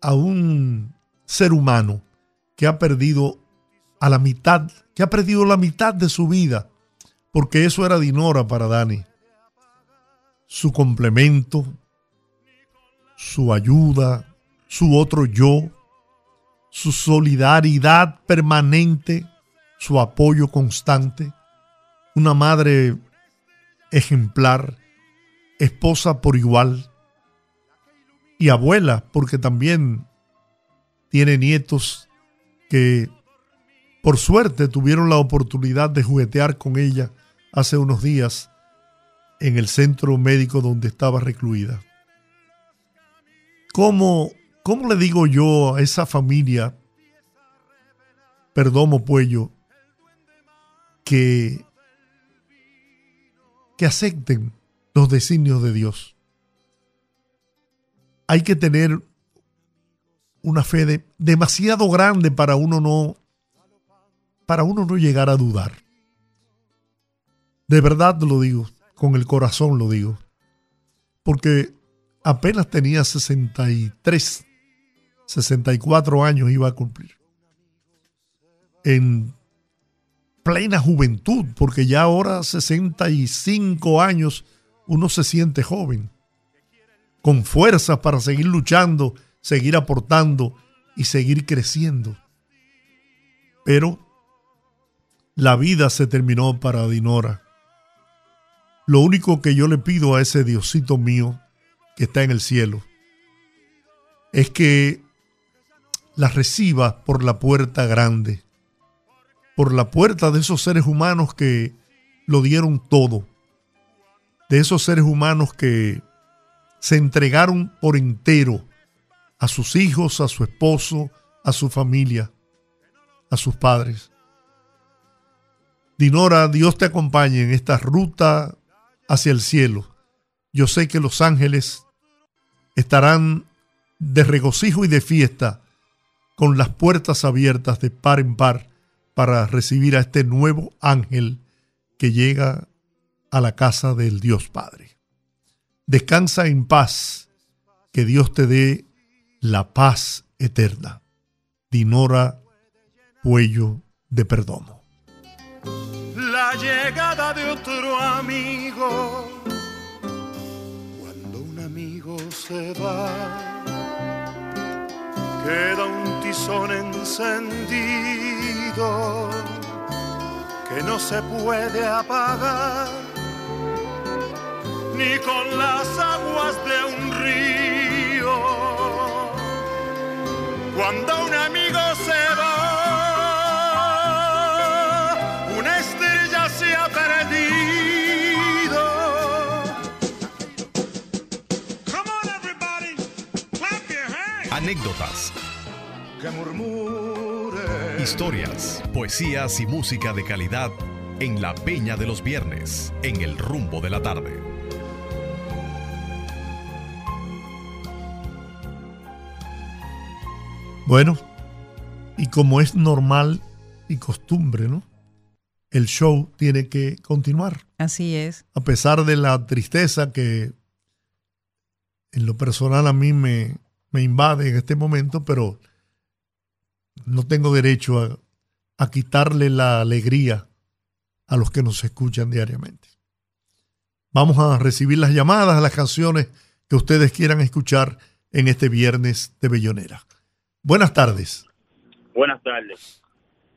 a un ser humano que ha perdido a la mitad, que ha perdido la mitad de su vida? Porque eso era Dinora para Dani. Su complemento, su ayuda, su otro yo, su solidaridad permanente, su apoyo constante, una madre ejemplar, esposa por igual y abuela, porque también tiene nietos que por suerte tuvieron la oportunidad de juguetear con ella hace unos días en el centro médico donde estaba recluida. ¿Cómo, ¿Cómo le digo yo a esa familia Perdomo Puello que, que acepten los designios de Dios? Hay que tener una fe de, demasiado grande para uno no, para uno no llegar a dudar. De verdad lo digo, con el corazón lo digo, porque apenas tenía sesenta y tres, sesenta y cuatro años iba a cumplir. En plena juventud, porque ya ahora sesenta y cinco años uno se siente joven, con fuerzas para seguir luchando, seguir aportando y seguir creciendo. Pero la vida se terminó para Dinora. Lo único que yo le pido a ese Diosito mío que está en el cielo es que la reciba por la puerta grande, por la puerta de esos seres humanos que lo dieron todo, de esos seres humanos que se entregaron por entero a sus hijos, a su esposo, a su familia, a sus padres. Dinora, Dios te acompañe en esta ruta hacia el cielo. Yo sé que los ángeles estarán de regocijo y de fiesta con las puertas abiertas de par en par para recibir a este nuevo ángel que llega a la casa del Dios Padre. Descansa en paz, que Dios te dé la paz eterna. Dinora Puello de Perdomo. La llegada de otro amigo. Cuando un amigo se va, queda un tizón encendido que no se puede apagar ni con las aguas de un río. Cuando un amigo se va, una estrella se ha perdido. Come on everybody, clap your hands. Anécdotas que murmuren. Historias, poesías y música de calidad en la Peña de los Viernes, en El Rumbo de la Tarde. Bueno, y como es normal y costumbre, ¿no? El show tiene que continuar. Así es. A pesar de la tristeza que en lo personal a mí me, me invade en este momento, pero no tengo derecho a, a quitarle la alegría a los que nos escuchan diariamente. Vamos a recibir las llamadas, las canciones que ustedes quieran escuchar en este viernes de Bellonera. Buenas tardes. Buenas tardes.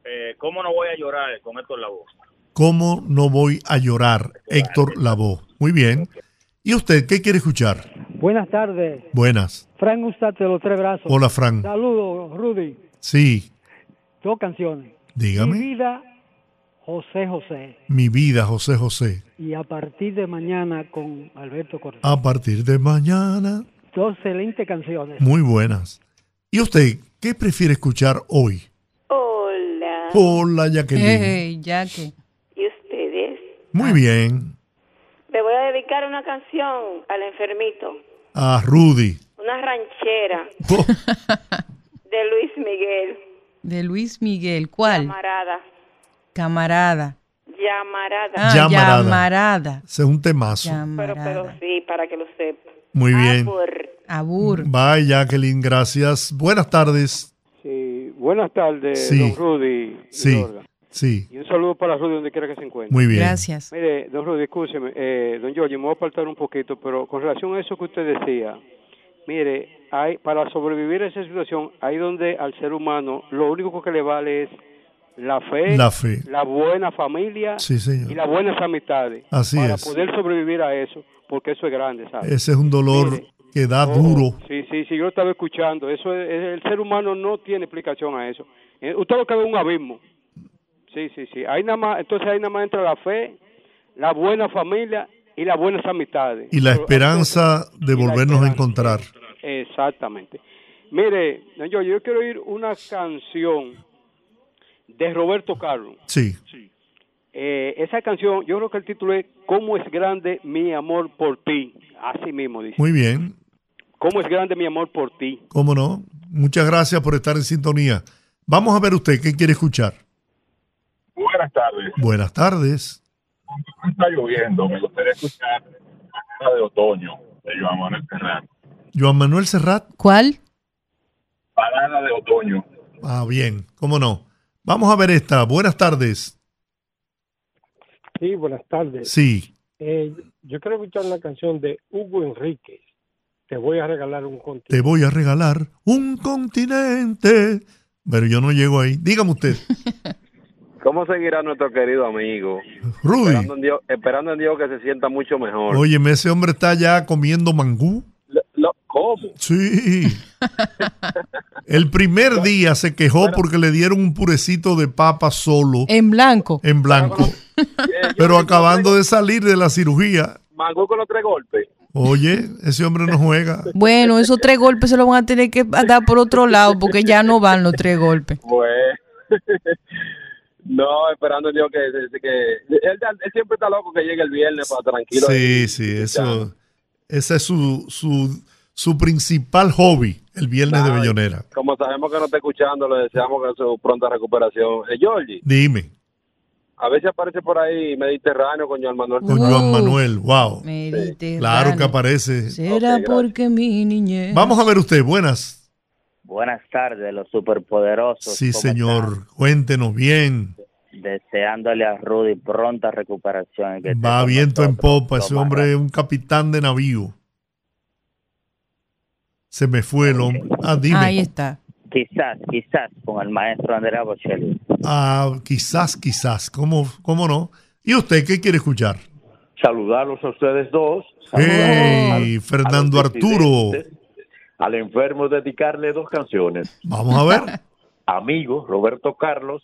Eh, ¿Cómo no voy a llorar con Héctor Lavoe? ¿Cómo no voy a llorar, Héctor Lavoe? Muy bien. Okay. ¿Y usted qué quiere escuchar? Buenas tardes. Buenas. Fran Gustate de los Tres Brazos. Hola, Fran. Saludos, Rudy. Sí. Dos canciones. Dígame. Mi vida, José José. Mi vida, José José. Y a partir de mañana con Alberto Cortés. A partir de mañana. Dos excelentes canciones. Muy buenas. ¿Y usted qué prefiere escuchar hoy? Hola. Hola, Jacqueline. Hey, Jackie. ¿Y ustedes? Muy bien. Me voy a dedicar una canción al enfermito. A Rudy. Una ranchera. Oh. De Luis Miguel. De Luis Miguel. ¿Cuál? Camarada. Camarada. Llamarada. Ah, Llamarada. Llamarada. Es un temazo. Llamarada. Pero, pero sí, para que lo sepa. Muy bien. Abur. Abur. Bye, Jacqueline, gracias. Buenas tardes. Sí, buenas tardes, sí. Don Rudy. Sí, sí. Y un saludo para Rudy donde quiera que se encuentre. Muy bien. Gracias. Mire, don Rudy, escúcheme, eh, don Jorge, me voy a apartar un poquito, pero con relación a eso que usted decía, mire, hay para sobrevivir a esa situación, ahí donde al ser humano lo único que le vale es la fe, la fe, la buena familia, sí, señor, y las buenas amistades. Así para es. Poder sobrevivir a eso, porque eso es grande, ¿sabes? Ese es un dolor, mire, que da oh, duro. Sí, sí, sí, yo lo estaba escuchando. Eso es, el ser humano no tiene explicación a eso. Usted lo que ve es un abismo. Sí, sí, sí. Ahí nada más, entonces ahí nada más entra la fe, la buena familia y las buenas amistades. Y la esperanza Pero, de volvernos esperanza. a encontrar. Exactamente. Mire, yo, yo quiero oír una canción de Roberto Carlos. Sí. Sí. Eh, esa canción, yo creo que el título es ¿Cómo es grande mi amor por ti? Así mismo dice. Muy bien. ¿Cómo es grande mi amor por ti? ¿Cómo no? Muchas gracias por estar en sintonía. Vamos a ver usted, ¿qué quiere escuchar? Buenas tardes. Buenas tardes. Está lloviendo, me gustaría escuchar La de Otoño, de Joan Manuel Serrat. ¿Joan Manuel Serrat? ¿Cuál? Parada de Otoño. Ah, bien, ¿cómo no? Vamos a ver esta. Buenas tardes. Sí, buenas tardes. Sí. Eh, yo quiero escuchar la canción de Hugo Enríquez. Te voy a regalar un continente. Te voy a regalar un continente. Pero yo no llego ahí. Dígame usted. ¿Cómo seguirá nuestro querido amigo? Rudy. Esperando en Dios, esperando en Dios que se sienta mucho mejor. Óyeme, ese hombre está ya comiendo mangú. Lo, lo, ¿Cómo? Sí. El primer día se quejó porque le dieron un purecito de papa solo. En blanco. En blanco. Pero acabando de salir de la cirugía. Mangú con los tres golpes. Oye, ese hombre no juega. Bueno, esos tres golpes se los van a tener que dar por otro lado porque ya no van los tres golpes. Pues, no, esperando yo que, que él, él siempre está loco que llegue el viernes para tranquilo. Sí, y, sí, eso. Ese es su, su, su principal hobby, el viernes de Bellonera. Como sabemos que no está escuchando, le deseamos que su pronta recuperación. Eh, Georgie. Dime. A veces aparece por ahí Mediterráneo con Joan Manuel. Con uh, Joan Manuel, wow. Mediterráneo. Claro que aparece. Será okay, porque mi niñez. Vamos a ver usted, buenas. Buenas tardes, los superpoderosos. Sí, señor. Están? Cuéntenos bien. Deseándole a Rudy pronta recuperación. Que va viento en popa. Ese hombre es un capitán de navío. Se me fue el hombre. Ah, dime. Ahí está. Quizás, quizás, con el maestro Andrea Bocelli. Ah, quizás, quizás. ¿Cómo, cómo no? ¿Y usted qué quiere escuchar? Saludarlos a ustedes dos. Hey, al, Fernando Arturo. Al enfermo dedicarle dos canciones. Vamos a ver. Amigos, Roberto Carlos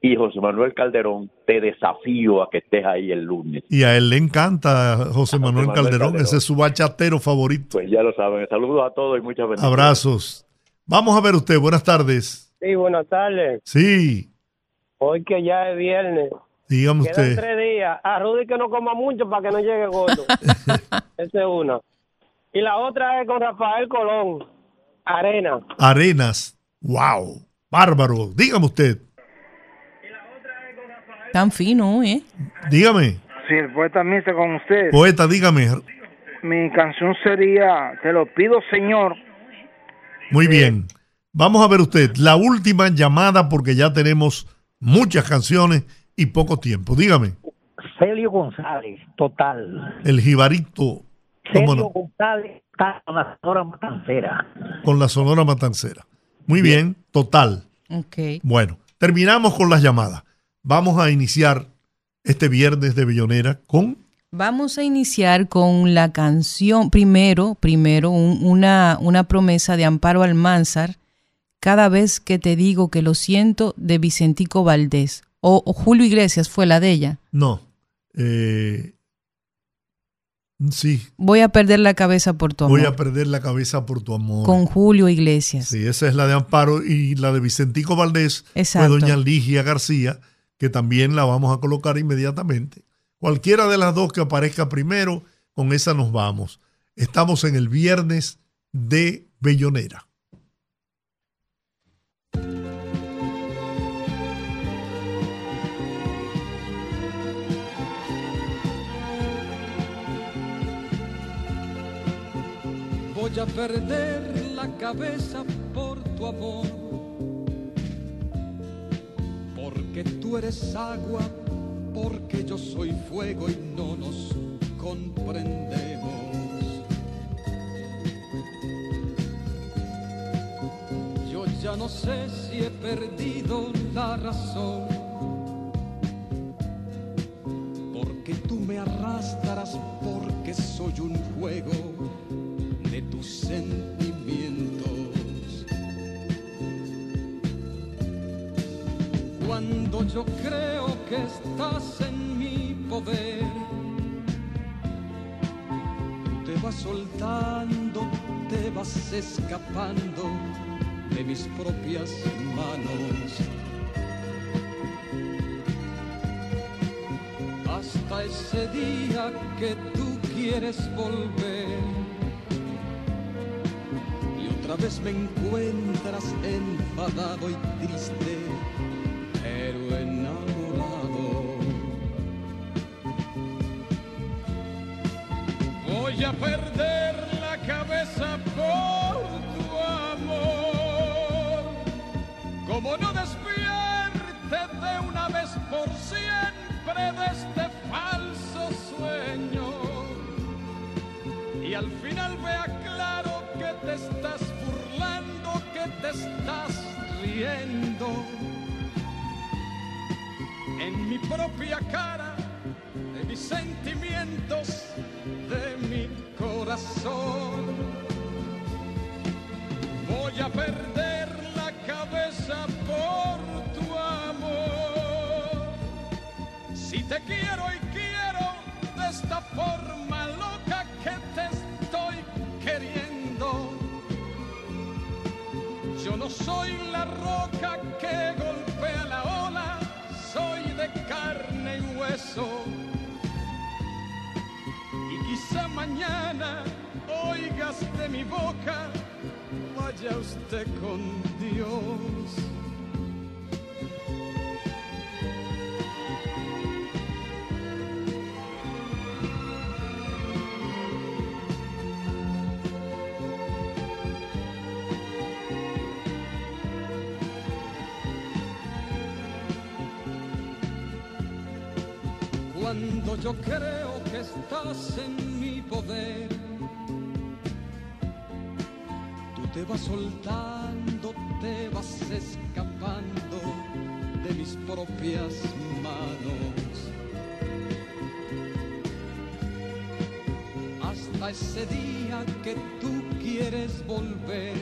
y José Manuel Calderón, te desafío a que estés ahí el lunes. Y a él le encanta José, José Manuel, Manuel Calderón. Calderón, ese es su bachatero favorito. Pues ya lo saben. Saludos a todos y muchas bendiciones. Abrazos. Vamos a ver usted. Buenas tardes. Sí, buenas tardes. Sí. Hoy que ya es viernes. Dígame usted. Quedan tres días. A Rudy que no coma mucho para que no llegue gordo. Esa es una. Y la otra es con Rafael Colón. Arenas. Arenas. Wow. Bárbaro. Dígame usted. Y la otra es con Rafael. Tan fino, ¿eh? Dígame. Sí, el poeta me está con usted. Poeta, dígame. Mi canción sería Te lo pido, señor. Muy sí. bien. Vamos a ver usted. La última llamada porque ya tenemos muchas canciones y poco tiempo. Dígame. Celio González, total. El jibarito. Celio no? González está con la Sonora Matancera. Con la Sonora Matancera. Muy bien, bien total. Okay. Bueno, terminamos con las llamadas. Vamos a iniciar este viernes de Bellonera con... Vamos a iniciar con la canción. Primero, primero un, una, una promesa de Amparo Almanzar. Cada vez que te digo que lo siento, de Vicentico Valdés. O, o Julio Iglesias fue la de ella. No. Eh, sí. Voy a perder la cabeza por tu amor. Voy a perder la cabeza por tu amor. Con Julio Iglesias. Sí, esa es la de Amparo y la de Vicentico Valdés. Exacto. Fue doña Ligia García, que también la vamos a colocar inmediatamente. Cualquiera de las dos que aparezca primero, con esa nos vamos. Estamos en el viernes de Bellonera. Voy a perder la cabeza por tu amor, porque tú eres agua, porque yo soy fuego y no nos comprendemos. Yo ya no sé si he perdido la razón, porque tú me arrastras, porque soy un juego de tus sentimientos. Cuando yo creo que estás en mi poder, te vas soltando, te vas escapando de mis propias manos. Hasta ese día que tú quieres volver, otra vez me encuentras enfadado y triste, pero enamorado. Voy a perder la cabeza por tu amor, como no despierte de una vez por siempre de este falso sueño, y al final vea claro que te estás burlando, que te estás riendo en mi propia cara, de mis sentimientos, de mi corazón. Voy a perder la cabeza por tu amor. Si te quiero y quiero de esta forma loca que te estoy queriendo, yo no soy la roca que golpea la ola, soy de carne y hueso. Y quizá mañana oigas de mi boca, vaya usted con Dios. Pero yo creo que estás en mi poder. Tú te vas soltando, te vas escapando de mis propias manos. Hasta ese día que tú quieres volver.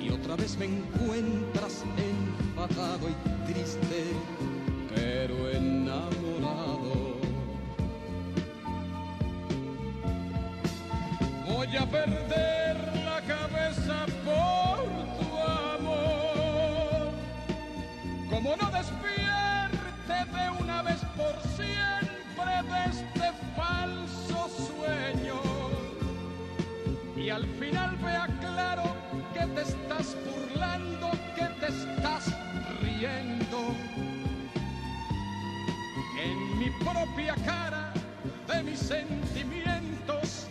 Y otra vez me encuentras enfadado y triste, pero enamorado. Voy a perder la cabeza por tu amor. Como no despierte de una vez por siempre de este falso sueño, y al final vea claro que te estás burlando, que te estás riendo en mi propia cara, de mis sentimientos,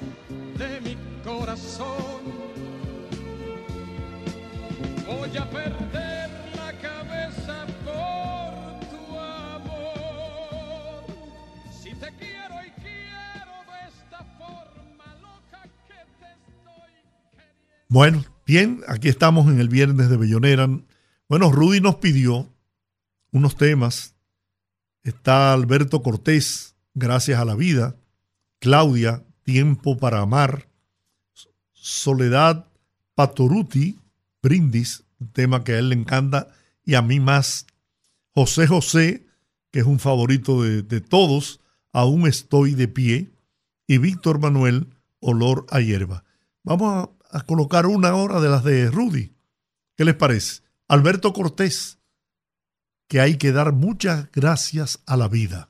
de mi corazón. Voy a perder la cabeza por tu amor. Si te quiero y quiero de esta forma loca que te estoy queriendo. Bueno, bien, aquí estamos en el Viernes de Bellonera. Bueno, Rudy nos pidió unos temas. Está Alberto Cortés, Gracias a la Vida. Claudia, Tiempo para Amar. Soledad Patoruti, Brindis, un tema que a él le encanta y a mí más. José José, que es un favorito de, de todos, Aún estoy de pie. Y Víctor Manuel, Olor a hierba. Vamos a, a colocar una hora de las de Rudy. ¿Qué les parece? Alberto Cortés, que hay que dar muchas gracias a la vida.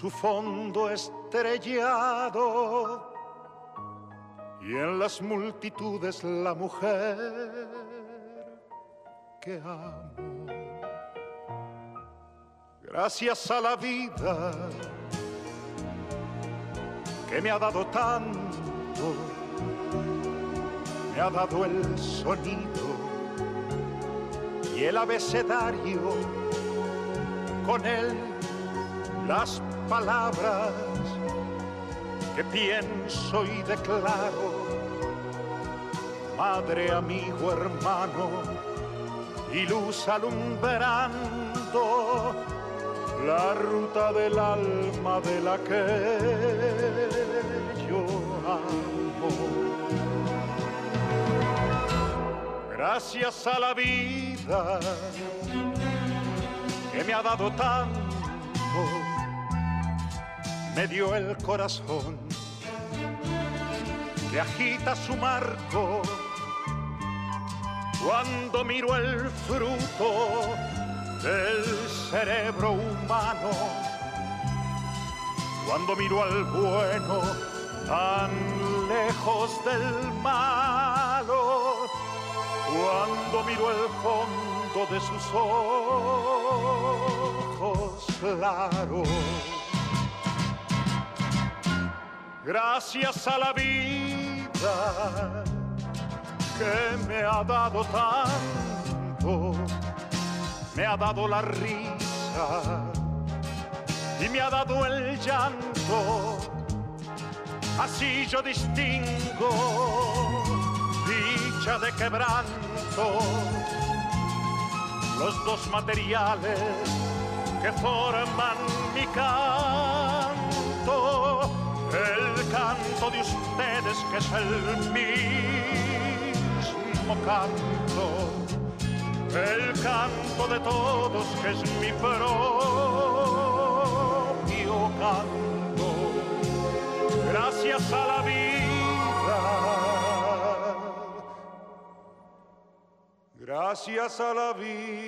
su fondo estrellado, y en las multitudes la mujer que amo. Gracias a la vida que me ha dado tanto, me ha dado el sonido y el abecedario, con él las palabras que pienso y declaro, madre, amigo, hermano y luz alumbrando la ruta del alma de la que yo amo. Gracias a la vida que me ha dado tanto, me dio el corazón que agita su marco cuando miro el fruto del cerebro humano, cuando miro al bueno tan lejos del malo, cuando miro el fondo de sus ojos claros. Gracias a la vida que me ha dado tanto, me ha dado la risa y me ha dado el llanto, así yo distingo dicha de quebranto, los dos materiales que forman mi canto, el canto de ustedes que es el mismo canto, el canto de todos que es mi propio canto. Gracias a la vida. gracias a la vida.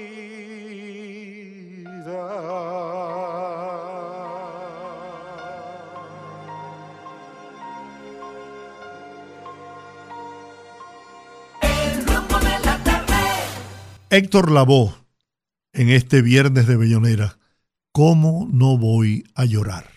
Héctor Lavoe, en este viernes de Bellonera, ¿cómo no voy a llorar?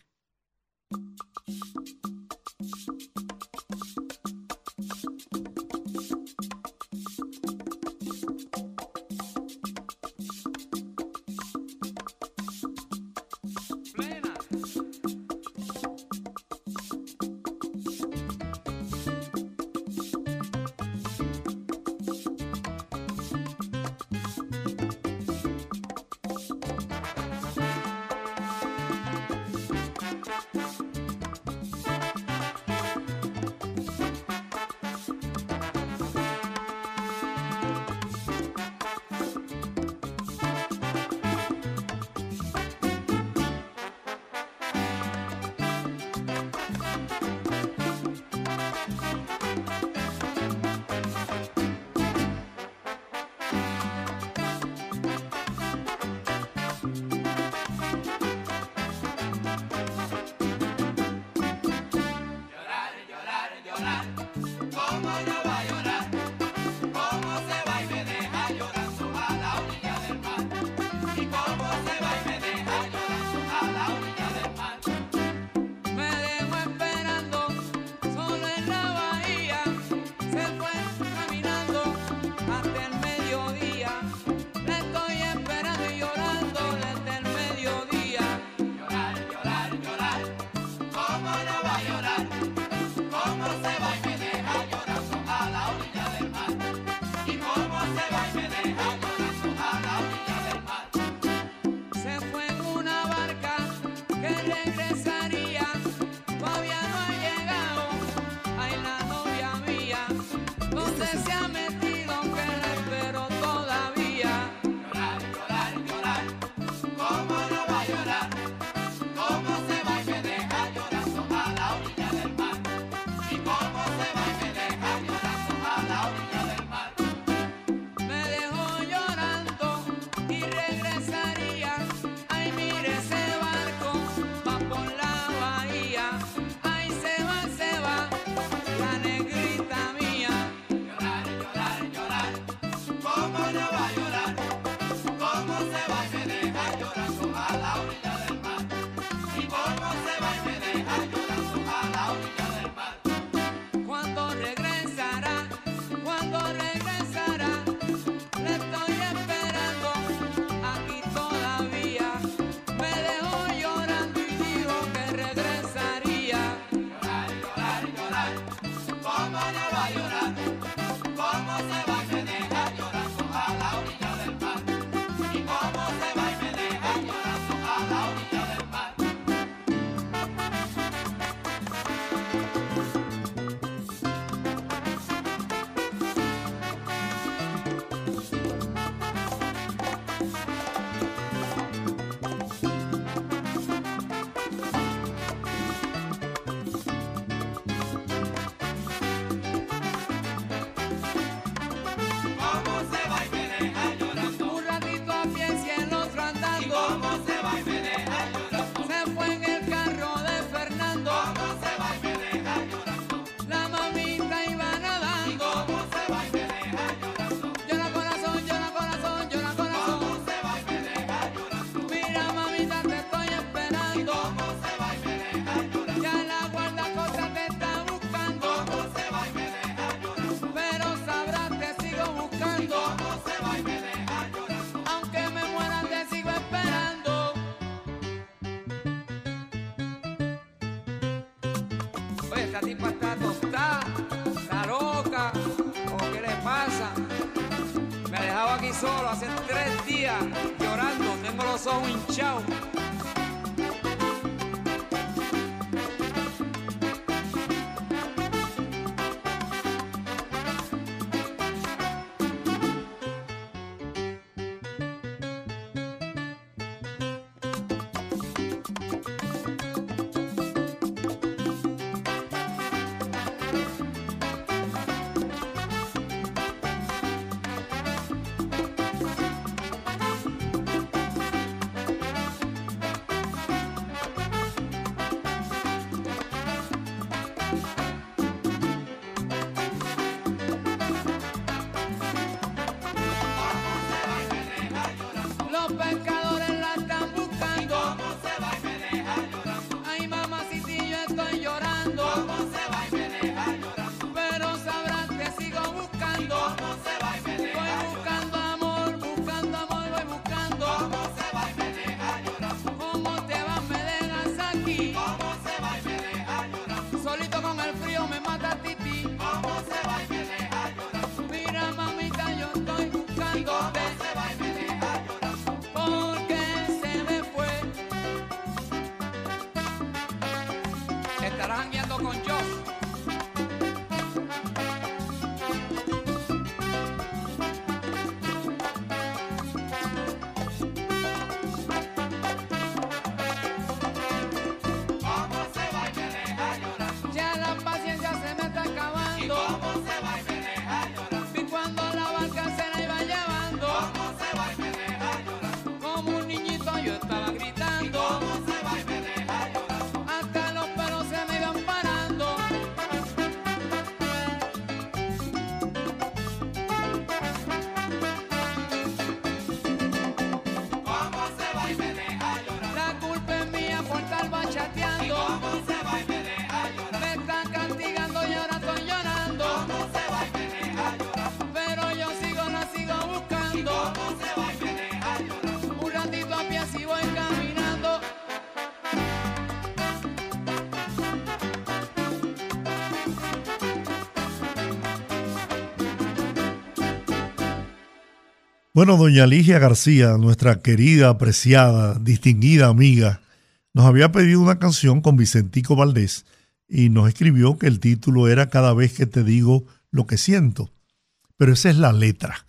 Solo hace tres días llorando, tengo los ojos hinchados. Bueno, doña Ligia García, nuestra querida, apreciada, distinguida amiga, nos había pedido una canción con Vicentico Valdés y nos escribió que el título era Cada vez que te digo lo que siento. Pero esa es la letra.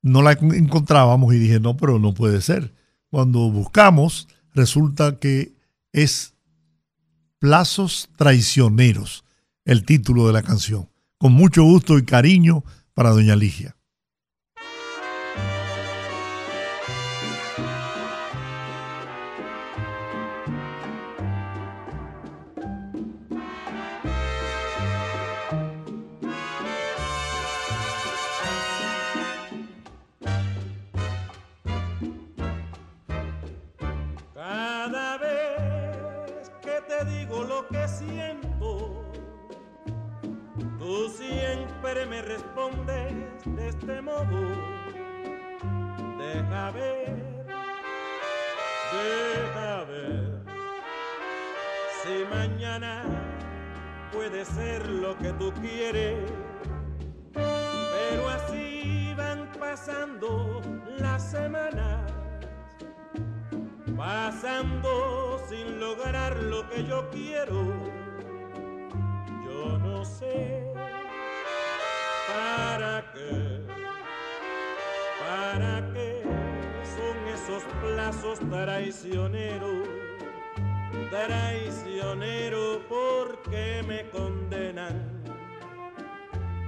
No la encontrábamos y dije, no, pero no puede ser. Cuando buscamos, resulta que es Plazos Traicioneros, el título de la canción. Con mucho gusto y cariño para doña Ligia. Me respondes de este modo, deja ver, deja ver, si mañana puede ser lo que tú quieres, pero así van pasando las semanas, pasando sin lograr lo que yo quiero, yo no sé. ¿Para qué? ¿Para qué son esos plazos traicioneros? Traicioneros porque me condenan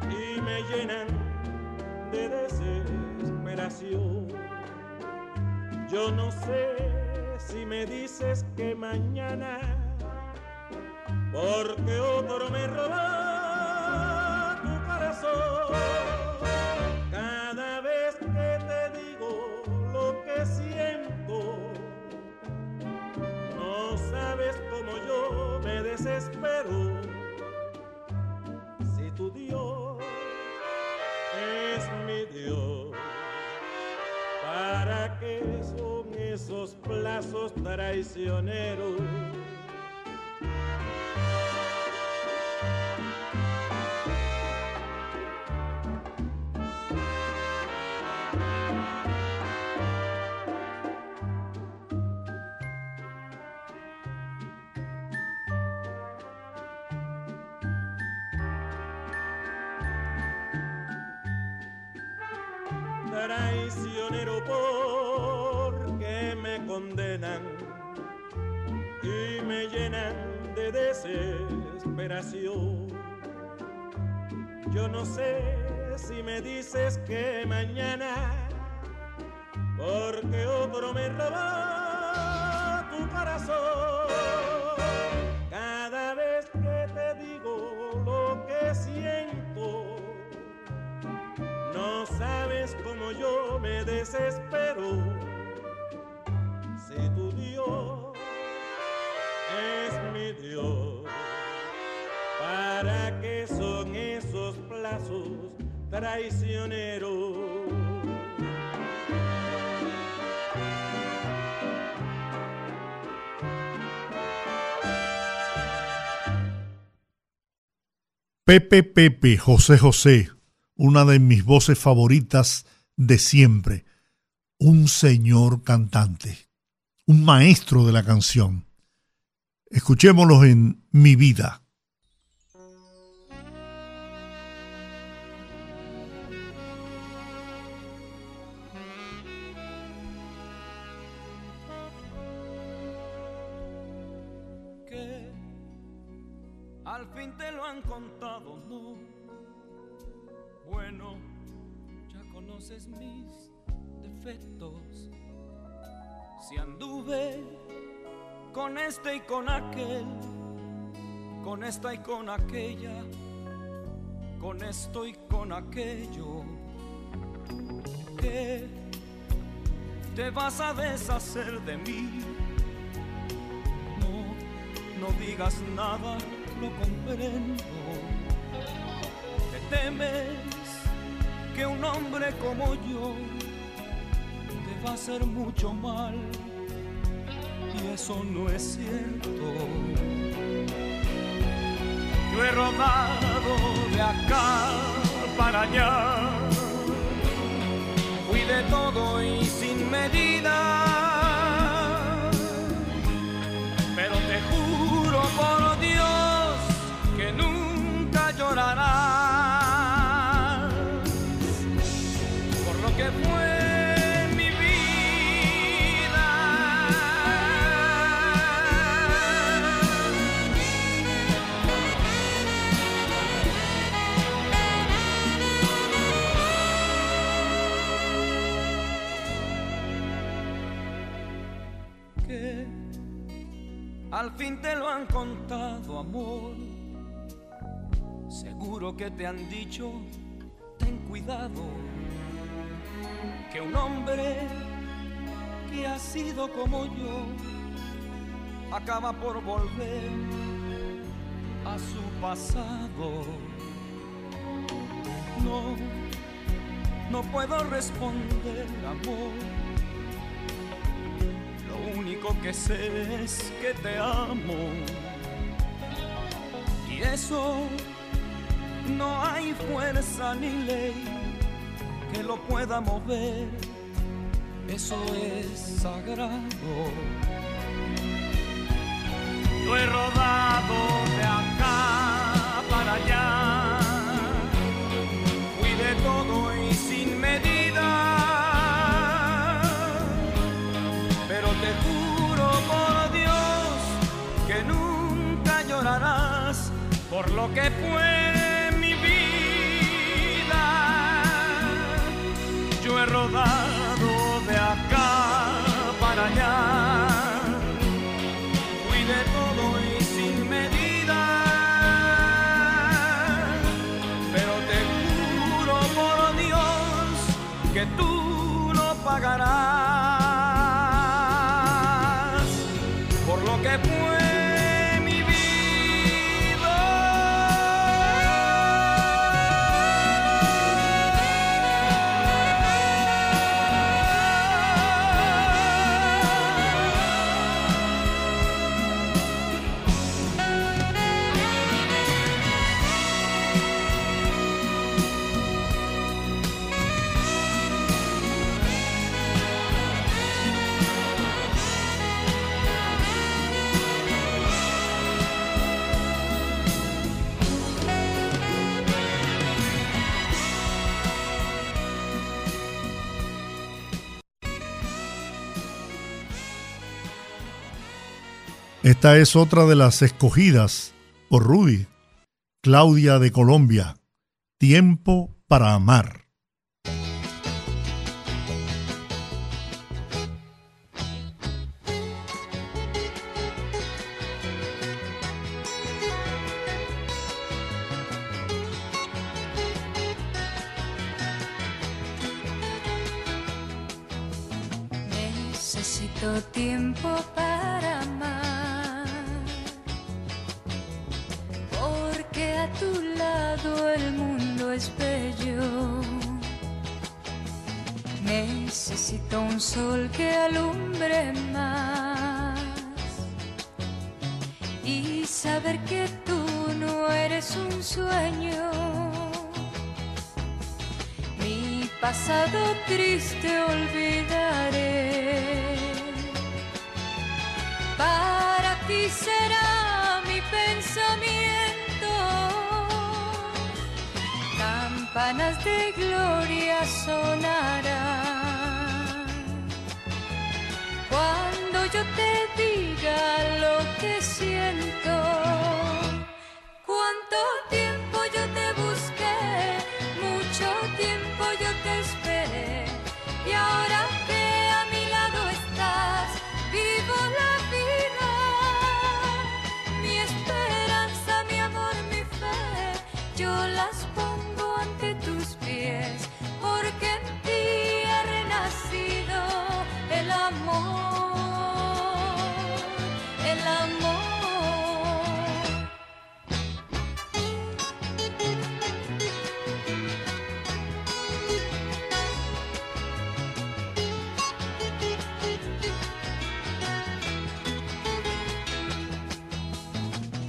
y me llenan de desesperación. Yo no sé si me dices que mañana, porque otro me robó. Cada vez que te digo lo que siento, no sabes cómo yo me desespero. Si tu Dios es mi Dios, ¿para qué son esos plazos traicioneros? Traicionero porque me condenan y me llenan de desesperación. Yo no sé si me dices que mañana, porque otro me robó tu corazón. Cada vez que te digo lo que siento, no sabes cómo yo me desespero. Si tu Dios es mi Dios, ¿para qué son esos plazos traicioneros? Pepe Pepe, José José. Una de mis voces favoritas de siempre, un señor cantante, un maestro de la canción. Escuchémoslos en Mi Vida. Que al fin te lo han contado, no. Bueno, ya conoces mis defectos. Si anduve con este y con aquel, con esta y con aquella, con esto y con aquello, ¿qué te vas a deshacer de mí? No, no digas nada, lo comprendo. Te temes que un hombre como yo te va a hacer mucho mal, y eso no es cierto. Yo he rodado de acá para allá, fui de todo y sin medida, pero te juro por Dios que nunca llorarás por lo que fue. Al fin te lo han contado, amor. Seguro que te han dicho, ten cuidado, que un hombre que ha sido como yo acaba por volver a su pasado. No, no puedo responder, amor. Lo único que sé es que te amo, y eso no hay fuerza ni ley que lo pueda mover, eso es sagrado. Yo he rodado de acá para allá, fui de todo y sin medida, pero te juro por Dios que nunca llorarás por lo que fue mi vida. Yo he rodado de acá para allá, fui de todo y sin medida, pero te juro por Dios que tú lo pagarás. Esta es otra de las escogidas por Rudy, Claudia de Colombia, Tiempo para amar. Necesito tiempo para amar. A tu lado el mundo es bello. Necesito un sol que alumbre más y saber que tú no eres un sueño. Mi pasado triste olvidaré. Para ti será mi pensamiento. Campanas de gloria sonarán cuando yo te diga lo que siento. Cuánto tiempo yo te busqué, mucho tiempo yo te esperé, y ahora que a mi lado estás, vivo la vida. Mi esperanza, mi amor, mi fe, yo las pongo ante tus pies, porque en ti ha renacido el amor, el amor.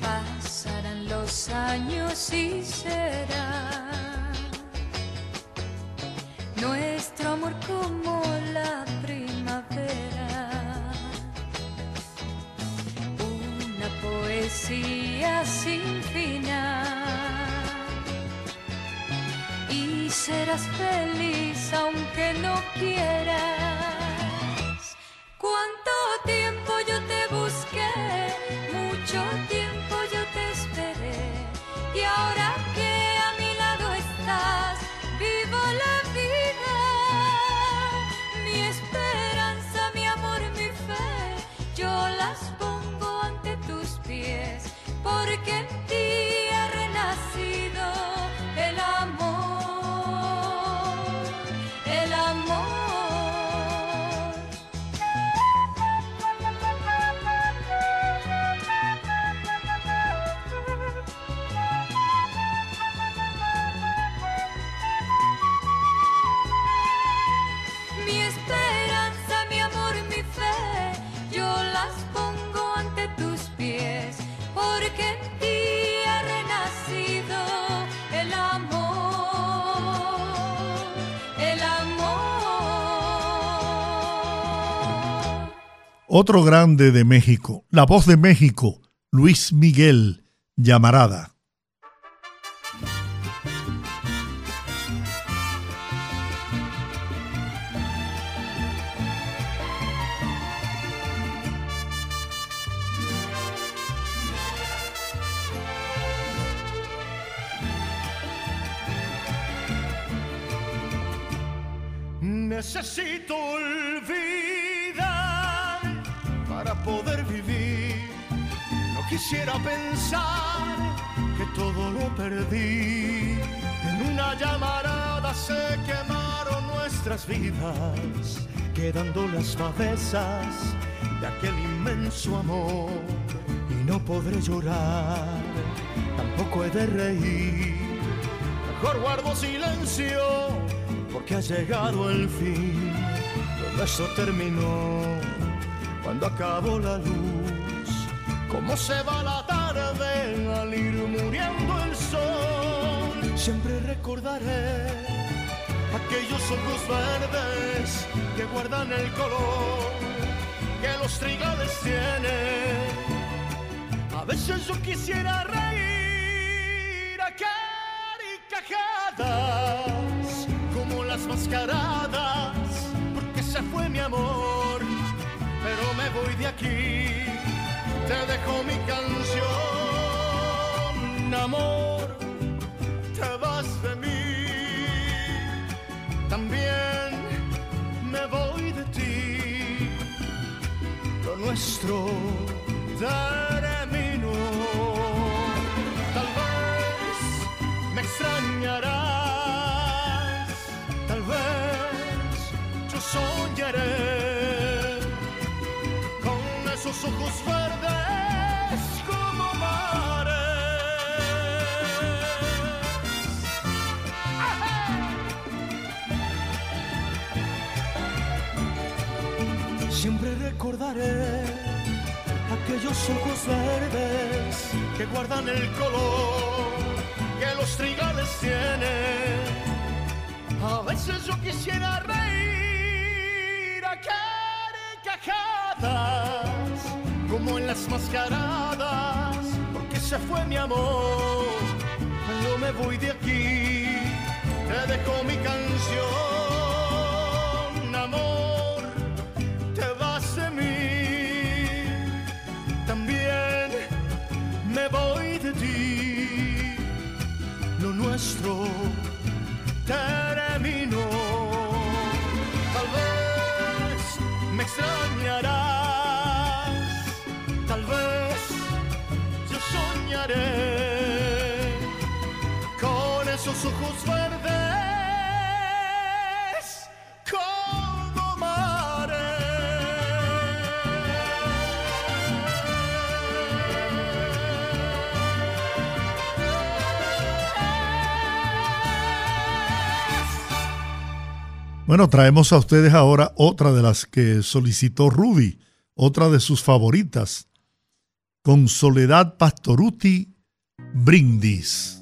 Pasarán los años y será nuestro amor común. sin final y serás feliz aunque no quieras. Cuánto tiempo yo te busqué, mucho tiempo yo te esperé, y ahora que a mi lado estás, vivo la vida. Mi esperanza, mi amor, mi fe, yo las pongo ante tus pies, porque en ti ha renacido el amor, el amor. Mi esperanza, mi amor, mi fe, yo las pongo ante tus pies, porque en ti ha renacido el amor, el amor. Otro grande de México, la voz de México, Luis Miguel, Llamarada. Necesito olvidar para poder vivir. No quisiera pensar que todo lo perdí. En una llamarada se quemaron nuestras vidas, quedando las pavesas de aquel inmenso amor. Y no podré llorar, tampoco he de reír. Mejor guardo silencio, porque ha llegado el fin. Todo esto terminó cuando acabó la luz. Cómo se va la tarde al ir muriendo el sol. Siempre recordaré aquellos ojos verdes que guardan el color que los trigales tienen. A veces yo quisiera reír a carcajadas, mascaradas, porque se fue mi amor, pero me voy de aquí, te dejo mi canción, amor, te vas de mí, también me voy de ti, lo nuestro terminó, tal vez me extrañarás. Soñaré con esos ojos verdes como mares. ¡Ajá! Siempre recordaré aquellos ojos verdes que guardan el color que los trigales tienen. A veces yo quisiera reír como en las mascaradas, porque se fue mi amor, yo me voy de aquí, te dejo mi canción, amor, te vas de mí, también me voy de ti, lo nuestro terminó, tal vez me extrañarás. Con esos ojos verdes como mares. Bueno, traemos a ustedes ahora otra de las que solicitó Rudy, otra de sus favoritas, con Soledad Pastorutti, Brindis.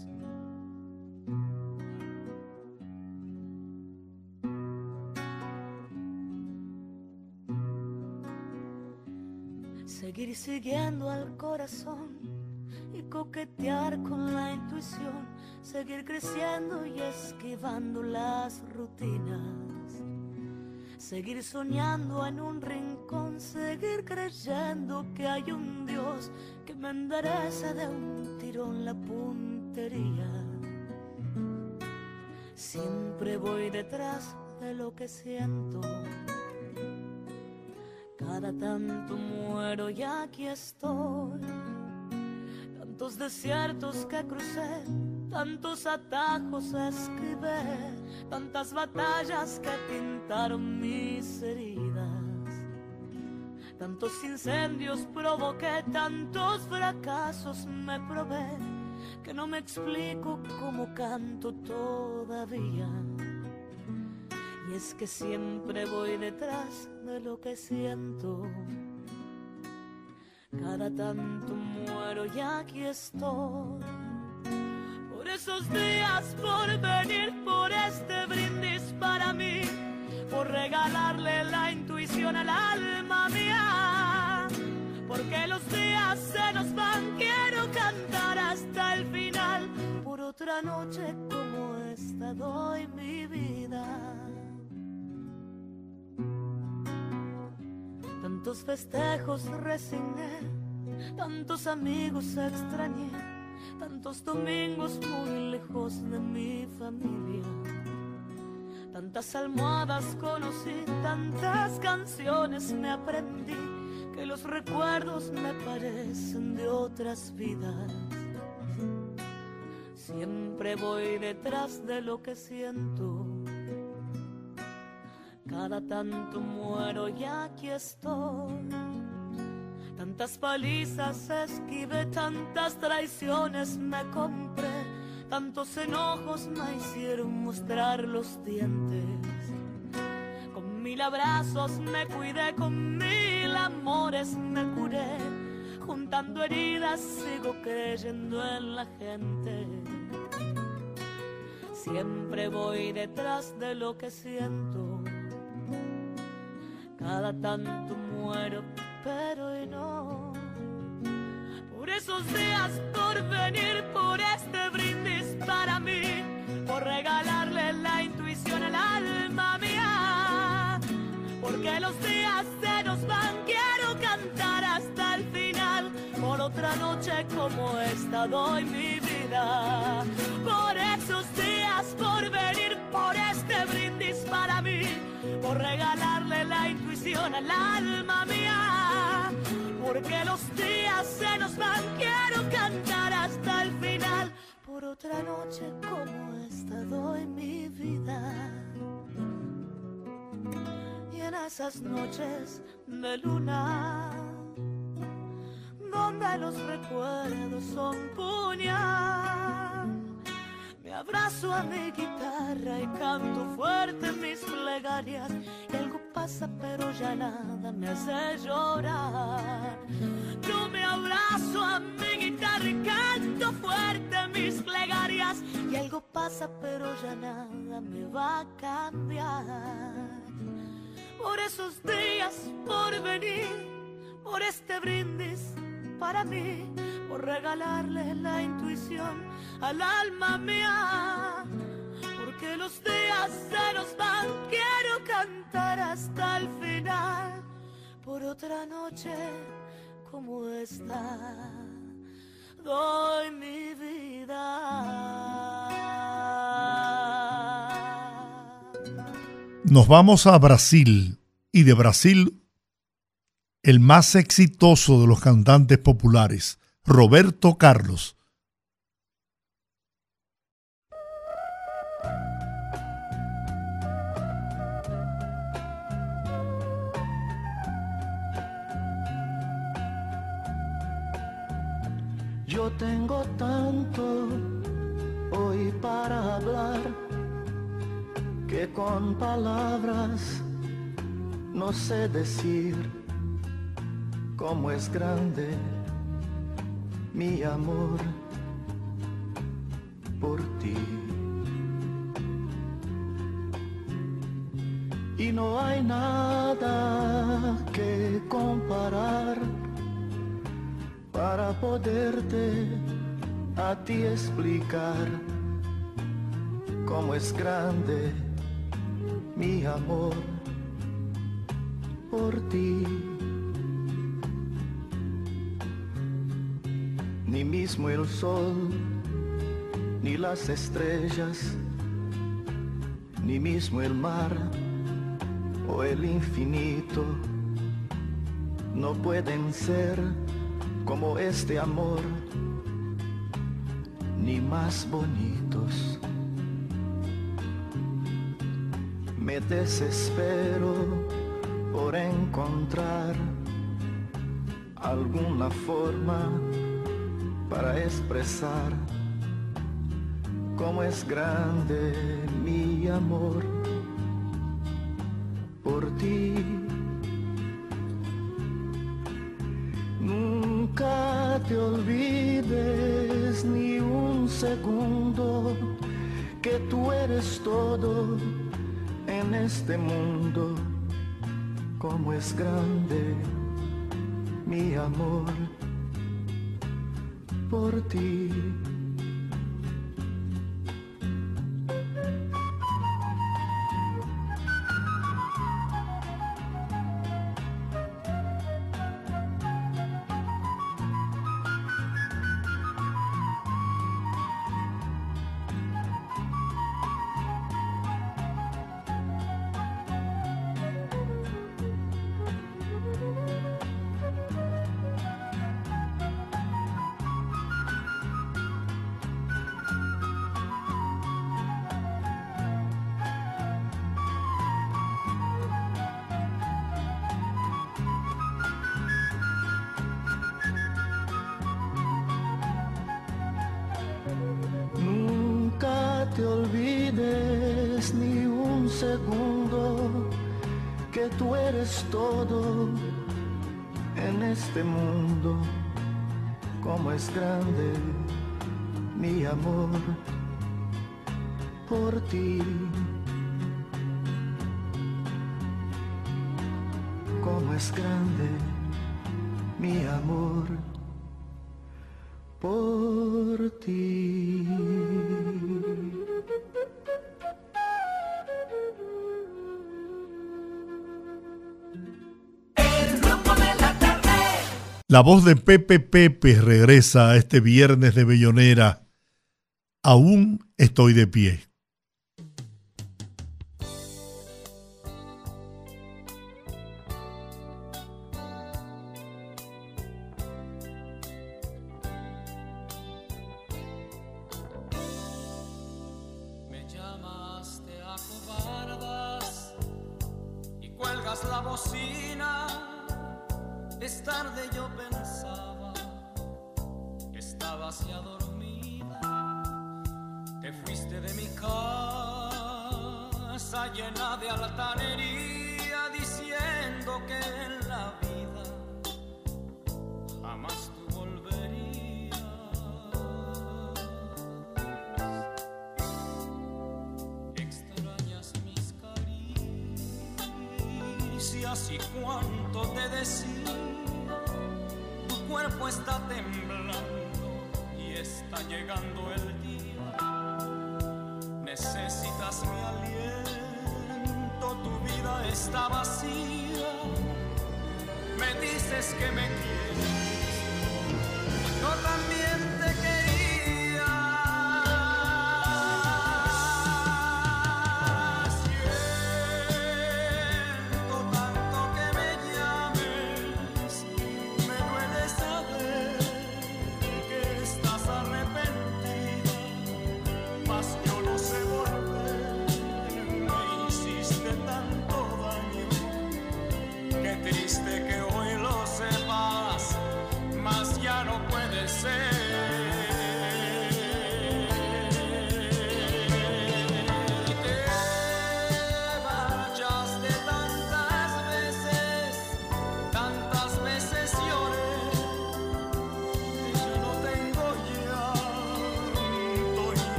Seguir siguiendo al corazón y coquetear con la intuición, seguir creciendo y esquivando las rutinas, seguir soñando en un rincón, seguir creyendo que hay un Dios que me endereza de un tirón la puntería. Siempre voy detrás de lo que siento, cada tanto muero y aquí estoy. Tantos desiertos que crucé, tantos atajos esquivé, tantas batallas que pintaron mis heridas, tantos incendios provoqué, tantos fracasos me probé, que no me explico cómo canto todavía. Y es que siempre voy detrás de lo que siento, cada tanto muero y aquí estoy. Por esos días, por venir, por este brindis para mí, por regalarle la intuición al alma mía. Porque los días se nos van, quiero cantar hasta el final. Por otra noche como esta doy mi vida. Tantos festejos resigné, tantos amigos extrañé, tantos domingos muy lejos de mi familia, tantas almohadas conocí, tantas canciones me aprendí, que los recuerdos me parecen de otras vidas. Siempre voy detrás de lo que siento, cada tanto muero y aquí estoy. Tantas palizas esquivé, tantas traiciones me compré, tantos enojos me hicieron mostrar los dientes. Con mil abrazos me cuidé, con mil amores me curé, juntando heridas sigo creyendo en la gente. Siempre voy detrás de lo que siento, cada tanto muero, pero hoy no. Por esos días, por venir, por este brindis para mí, por regalarle la intuición al alma mía. Porque los días se nos van, quiero cantar hasta el final. Por otra noche como esta doy mi vida. Por esos días, por venir, por este brindis para mí, por regalarle la intuición al alma mía. Porque los días se nos van, quiero cantar hasta el final. Por otra noche como esta doy mi vida. Y en esas noches de luna, donde los recuerdos son puñal, me abrazo a mi guitarra y canto fuerte mis plegarias. Y algo pasa pero ya nada me hace llorar. Yo me abrazo a mi guitarra y canto fuerte mis plegarias. Y algo pasa pero ya nada me va a cambiar. Por esos días, por venir, por este brindis para mí, por regalarle la intuición al alma mía. Porque los días se nos van, quiero cantar hasta el final. Por otra noche como esta doy mi vida. Nos vamos a Brasil, y de Brasil el más exitoso de los cantantes populares, Roberto Carlos. Yo tengo tanto hoy para hablar, que con palabras no sé decir cómo es grande mi amor por ti. Y no hay nada que comparar para poderte a ti explicar cómo es grande mi amor por ti. Ni mismo el sol, ni las estrellas, ni mismo el mar o el infinito no pueden ser como este amor, ni más bonitos. Me desespero por encontrar alguna forma para expresar cómo es grande mi amor por ti. Nunca te olvides ni un segundo que tú eres todo en este mundo. Cómo es grande mi amor por ti. Todo en este mundo, como es grande mi amor por ti, como es grande mi amor por ti. La voz de Pepe Pepe regresa este viernes de Bellonera. Aún estoy de pie.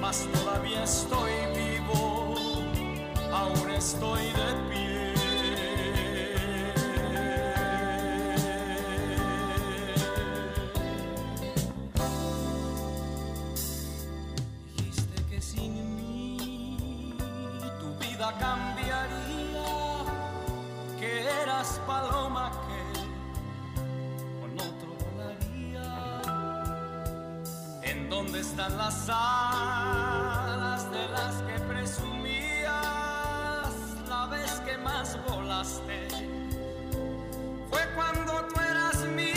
Todavía estoy vivo. estoy de pie. Dijiste que sin mí tu vida cambiaría, que eras paloma que con otro volaría. ¿En dónde están las alas de las que presumías? La vez que más volaste fue cuando tú eras mía.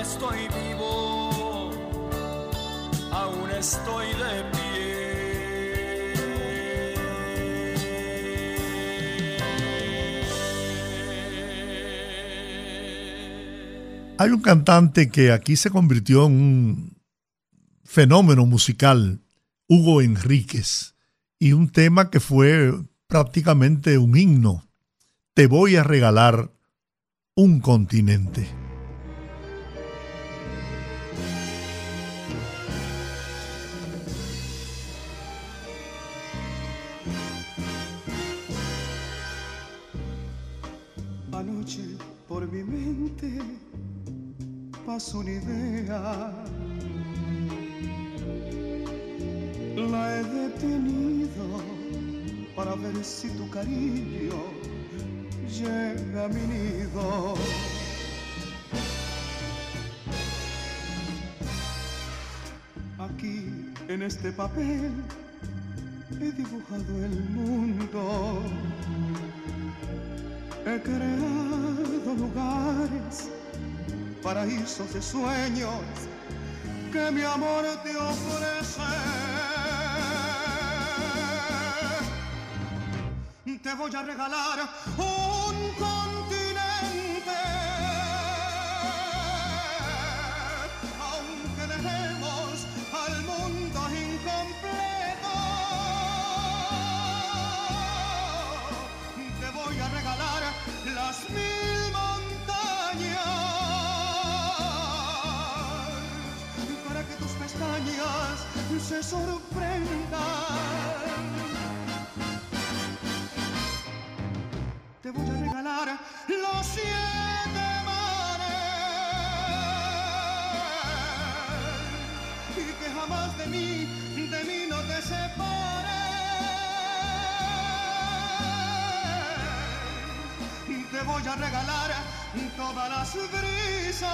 Estoy vivo, aún estoy de pie. Hay un cantante que aquí se convirtió en un fenómeno musical, Hugo Enríquez, y un tema que fue prácticamente un himno: Te voy a regalar un continente. Por mi mente pasa una idea, la he detenido para ver si tu cariño llega a mi nido. Aquí en este papel he dibujado el mundo, he creado lugares, paraísos de sueños que mi amor te ofrece. Te voy a regalar un continente, aunque dejemos al mundo incompleto. Te voy a regalar las mil montañas para que tus pestañas se sorprendan. Te voy a regalar los siete mares y que jamás de mí, de mí no te separes. Te voy a regalar todas las brisas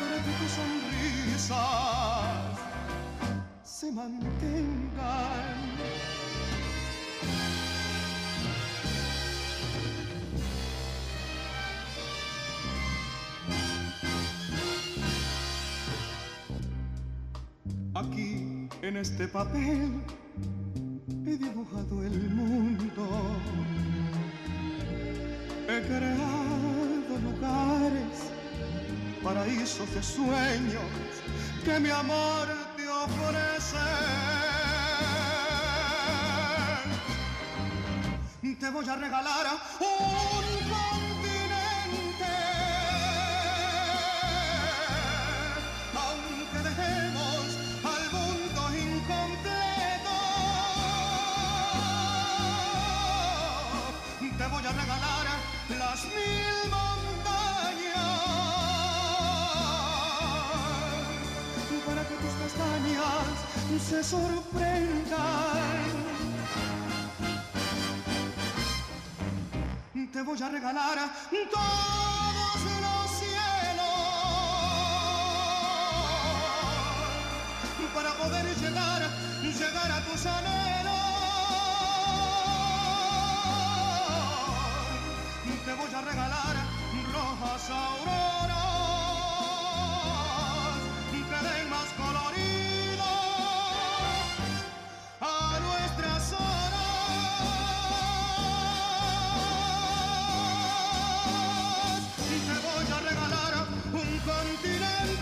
para que tus sonrisas se mantengan. Aquí en este papel he dibujado el mundo, he creado lugares, paraísos de sueños que mi amor te ofrece. Te voy a regalar un continente, aunque dejemos al mundo incompleto. Te voy a regalar las mil montañas para que tus pestañas se sorprendan. Te voy a regalar todos los cielos para poder llegar, llegar a tus anhelos. Te voy a regalar rojas auroras que den más colorido a nuestras horas. Continente,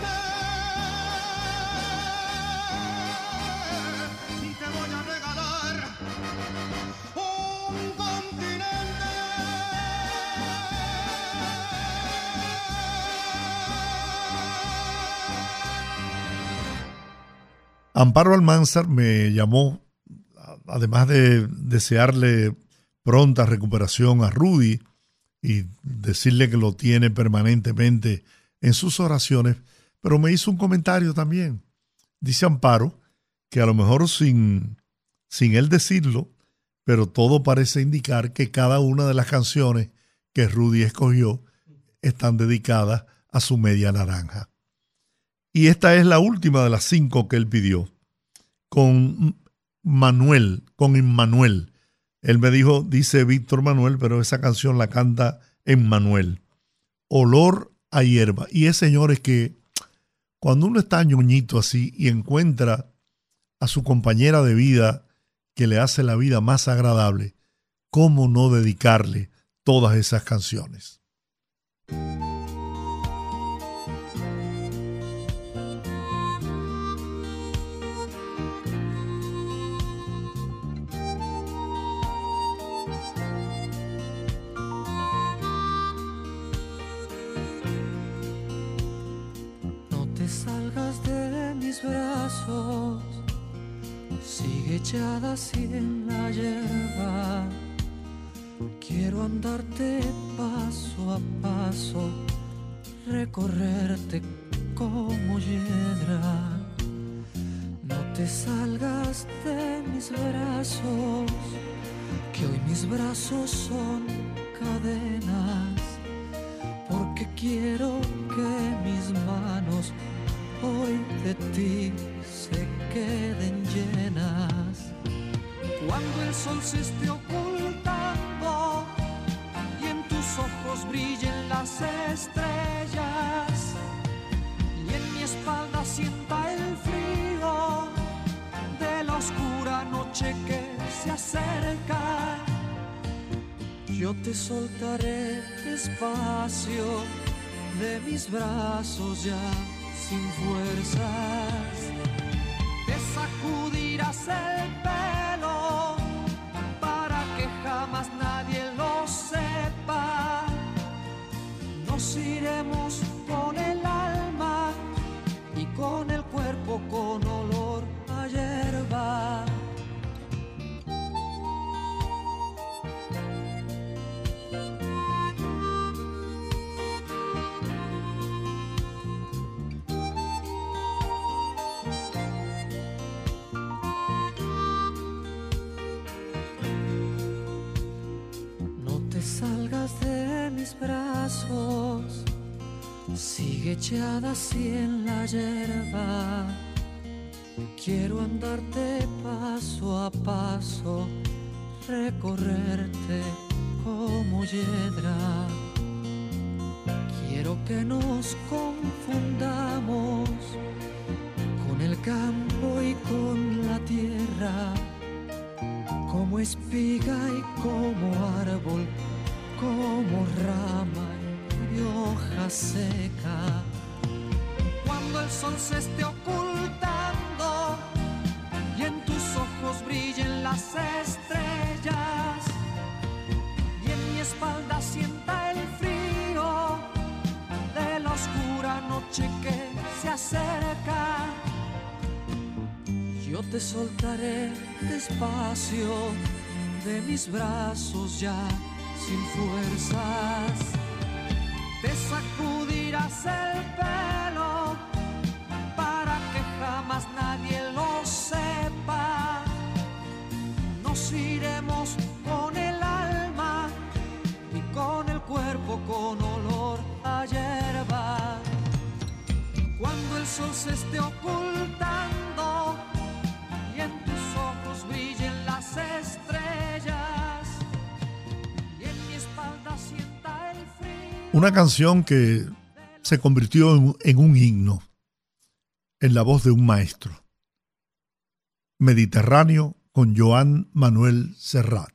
te voy a regalar un continente. Amparo Almanzar me llamó, además de desearle pronta recuperación a Rudy y decirle que lo tiene permanentemente en sus oraciones, pero me hizo un comentario también. Dice Amparo que a lo mejor sin, sin él decirlo, pero todo parece indicar que cada una de las canciones que Rudy escogió están dedicadas a su media naranja. Y esta es la última de las cinco que él pidió, con Manuel, con Emmanuel. Él me dijo, dice Víctor Manuel, pero esa canción la canta Emmanuel. Olor a hierba. Y es, señores, que cuando uno está ñoñito así y encuentra a su compañera de vida que le hace la vida más agradable, ¿cómo no dedicarle todas esas canciones? Brazos, sigue echada así en la hierba. Quiero andarte paso a paso, recorrerte como hiedra. No te salgas de mis brazos, que hoy mis brazos son cadenas, porque quiero que mis manos hoy de ti se queden llenas. Cuando el sol se esté ocultando y en tus ojos brillen las estrellas y en mi espalda sienta el frío de la oscura noche que se acerca, yo te soltaré despacio de mis brazos ya sin fuerzas. Te sacudirás el pelo para que jamás nadie lo sepa. Nos iremos con el alma y con el cuerpo con olor a hierba. Brazos, sigue echada así en la hierba. Quiero andarte paso a paso, recorrerte como hiedra. Quiero que nos confundamos con el campo y con la tierra, como espiga y como árbol, como rama y hoja seca. Cuando el sol se esté ocultando y en tus ojos brillen las estrellas y en mi espalda sienta el frío de la oscura noche que se acerca, yo te soltaré despacio de mis brazos ya sin fuerzas. Te sacudirás el pelo para que jamás nadie lo sepa. Nos iremos con el alma y con el campo con olor a hierba. Cuando el sol se esté ocultando y en tus ojos brillen las estrellas y en mi espalda sienta el frío. Una canción que se convirtió en, en un himno, en la voz de un maestro. Mediterráneo con Joan Manuel Serrat.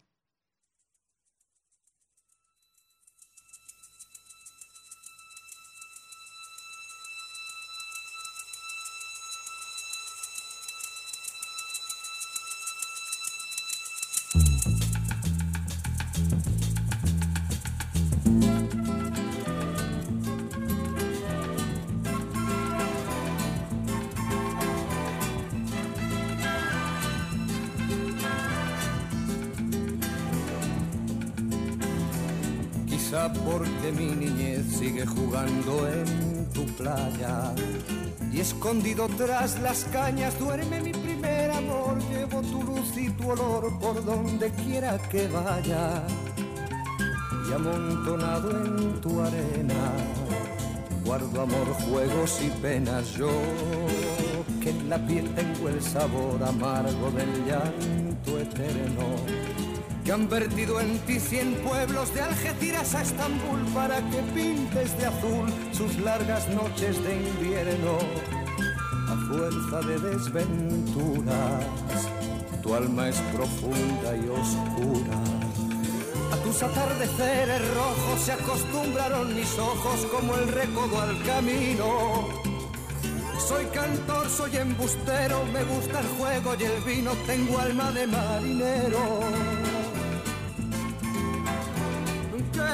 Porque mi niñez sigue jugando en tu playa y escondido tras las cañas duerme mi primer amor. Llevo tu luz y tu olor por donde quiera que vaya y amontonado en tu arena guardo amor, juegos y penas. Yo que en la piel tengo el sabor amargo del llanto eterno que han vertido en ti cien pueblos de Algeciras a Estambul para que pintes de azul sus largas noches de invierno. A fuerza de desventuras, tu alma es profunda y oscura. A tus atardeceres rojos se acostumbraron mis ojos como el recodo al camino. Soy cantor, soy embustero, me gusta el juego y el vino, tengo alma de marinero.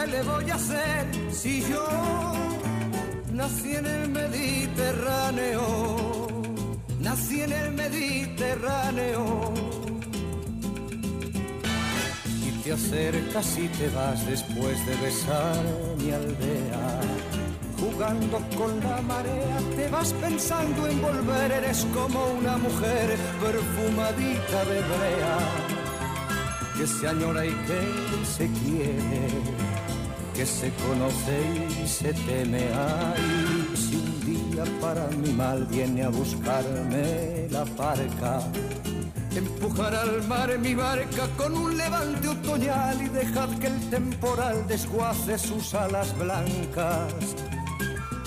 ¿Qué le voy a hacer si yo nací en el Mediterráneo? Nací en el Mediterráneo. Y te acercas y te vas después de besar mi aldea. Jugando con la marea te vas pensando en volver. Eres como una mujer perfumadita de brea que se añora y que se quiere, que se conoce y se teme. Ay, si un día para mi mal viene a buscarme la parca, empujar al mar mi barca con un levante otoñal y dejad que el temporal desguace sus alas blancas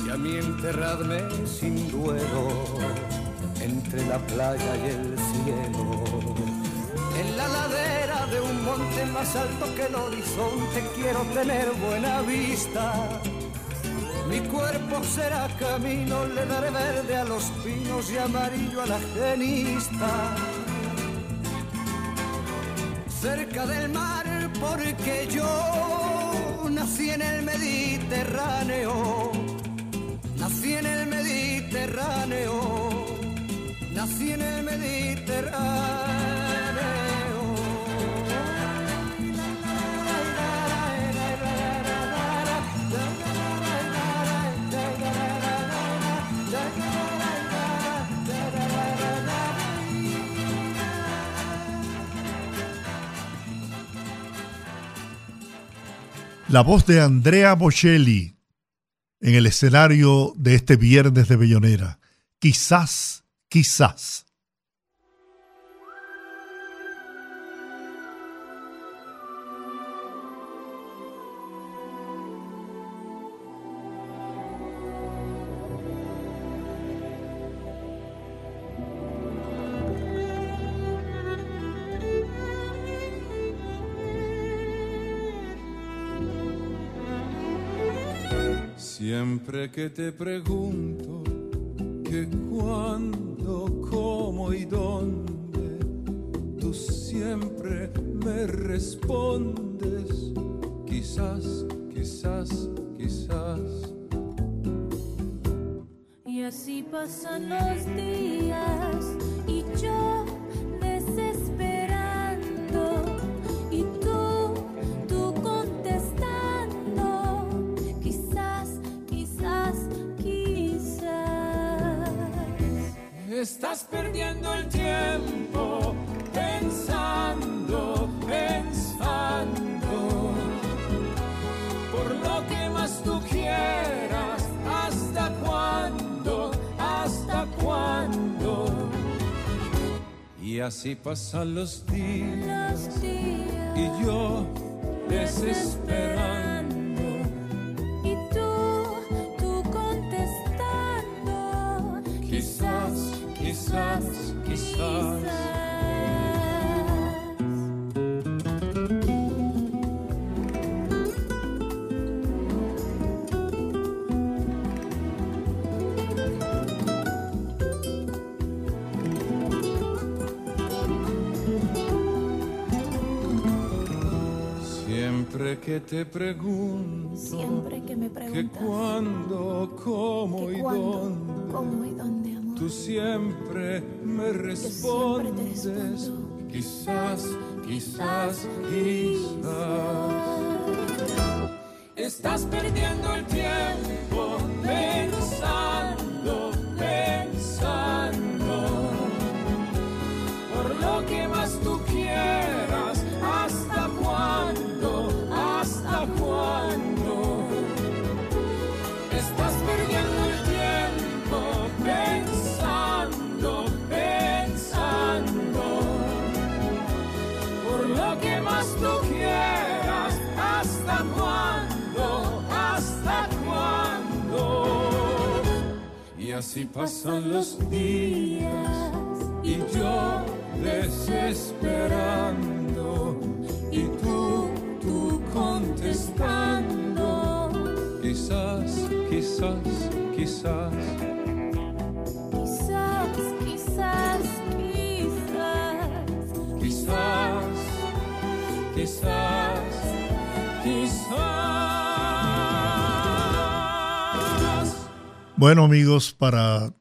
y a mí enterradme sin duelo entre la playa y el cielo. En la ladera de un monte más alto que el horizonte quiero tener buena vista. Mi cuerpo será camino, le daré verde a los pinos y amarillo a la genista. Cerca del mar porque yo nací en el Mediterráneo. Nací en el Mediterráneo. Nací en el Mediterráneo. La voz de Andrea Bocelli en el escenario de este viernes de Bellonera. Quizás, quizás. Siempre que te pregunto que cuándo, cómo y dónde, tú siempre me respondes, quizás, quizás, quizás. Y así pasan los días y yo desesperando y tú. Estás perdiendo el tiempo pensando, pensando por lo que Y así pasan los días, los días y yo desesperando, desesperando, y tú, tú contestando, quizás, quizás, quizás, quizás, quizás. Siempre que te pregunto, siempre que me preguntas, que cuándo, cómo, que cuándo, y dónde, cómo y dónde, amor, tú siempre me respondes, siempre respondo, quizás, quizás, quizás, quizás. Estás perdiendo el tiempo pensando, pensando, por lo que más tú quieras, hasta cuándo. ¿Hasta cuándo? Estás perdiendo el tiempo pensando, pensando, por lo que más tú quieras, ¿hasta cuándo? ¿Hasta cuándo? Y así pasan los días y yo desesperando, y tú, tú contestando, quizás, quizás, quizás, quizás, quizás, quizás, quizás, quizás, quizás. Bueno, amigos, para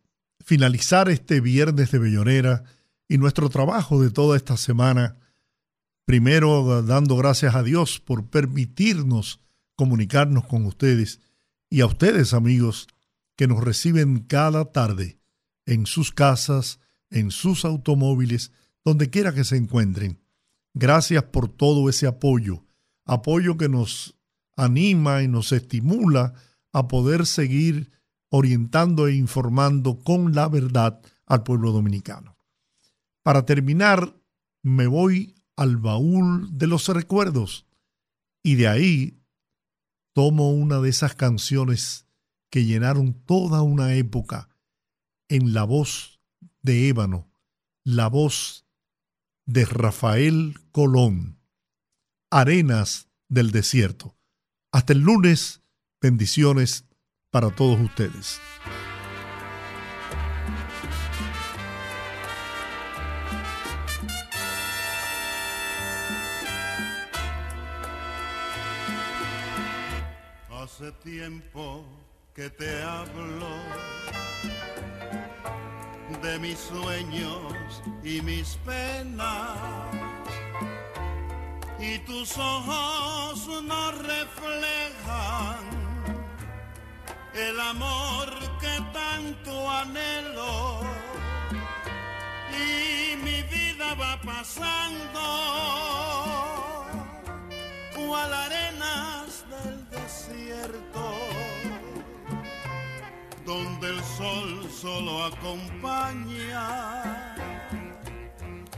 finalizar este viernes de Bellonera y nuestro trabajo de toda esta semana, primero, dando gracias a Dios por permitirnos comunicarnos con ustedes y a ustedes, amigos, que nos reciben cada tarde en sus casas, en sus automóviles, donde quiera que se encuentren. Gracias por todo ese apoyo, apoyo que nos anima y nos estimula a poder seguir orientando e informando con la verdad al pueblo dominicano. Para terminar, me voy al baúl de los recuerdos, y de ahí tomo una de esas canciones que llenaron toda una época en la voz de Ébano, la voz de Rafael Colón, Arenas del Desierto. Hasta el lunes, bendiciones para todos ustedes. Hace tiempo que te hablo de mis sueños y mis penas, y tus ojos no reflejan el amor que tanto anhelo, y mi vida va pasando cual arenas del desierto, donde el sol solo acompaña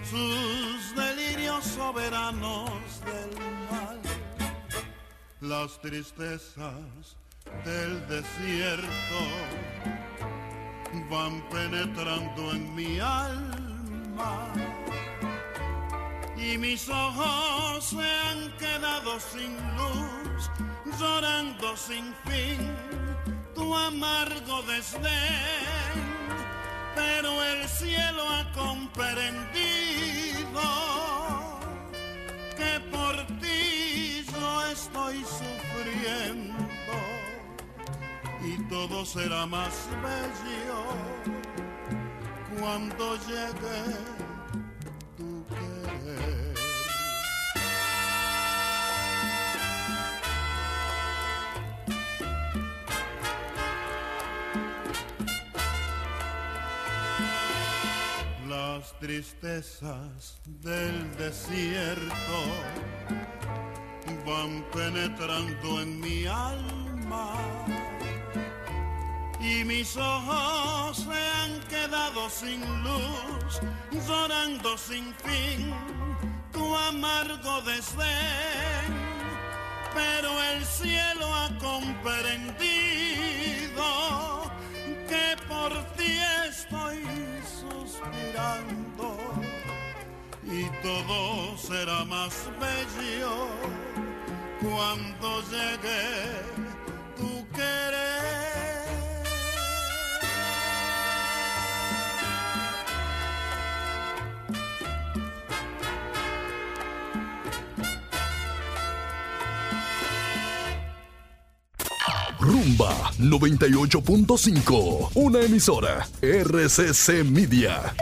sus delirios soberanos del mal. Las tristezas del desierto van penetrando en mi alma, y mis ojos se han quedado sin luz, llorando sin fin tu amargo desdén. Pero el cielo ha comprendido que por ti yo estoy sufriendo, y todo será más bello cuando llegue. Las tristezas del desierto van penetrando en mi alma, y mis ojos se han quedado sin luz, llorando sin fin tu amargo desdén. Pero el cielo ha comprendido que por ti estoy suspirando y todo será más bello cuando llegue tu querer. Rumba noventa y ocho punto cinco, una emisora R C C Media.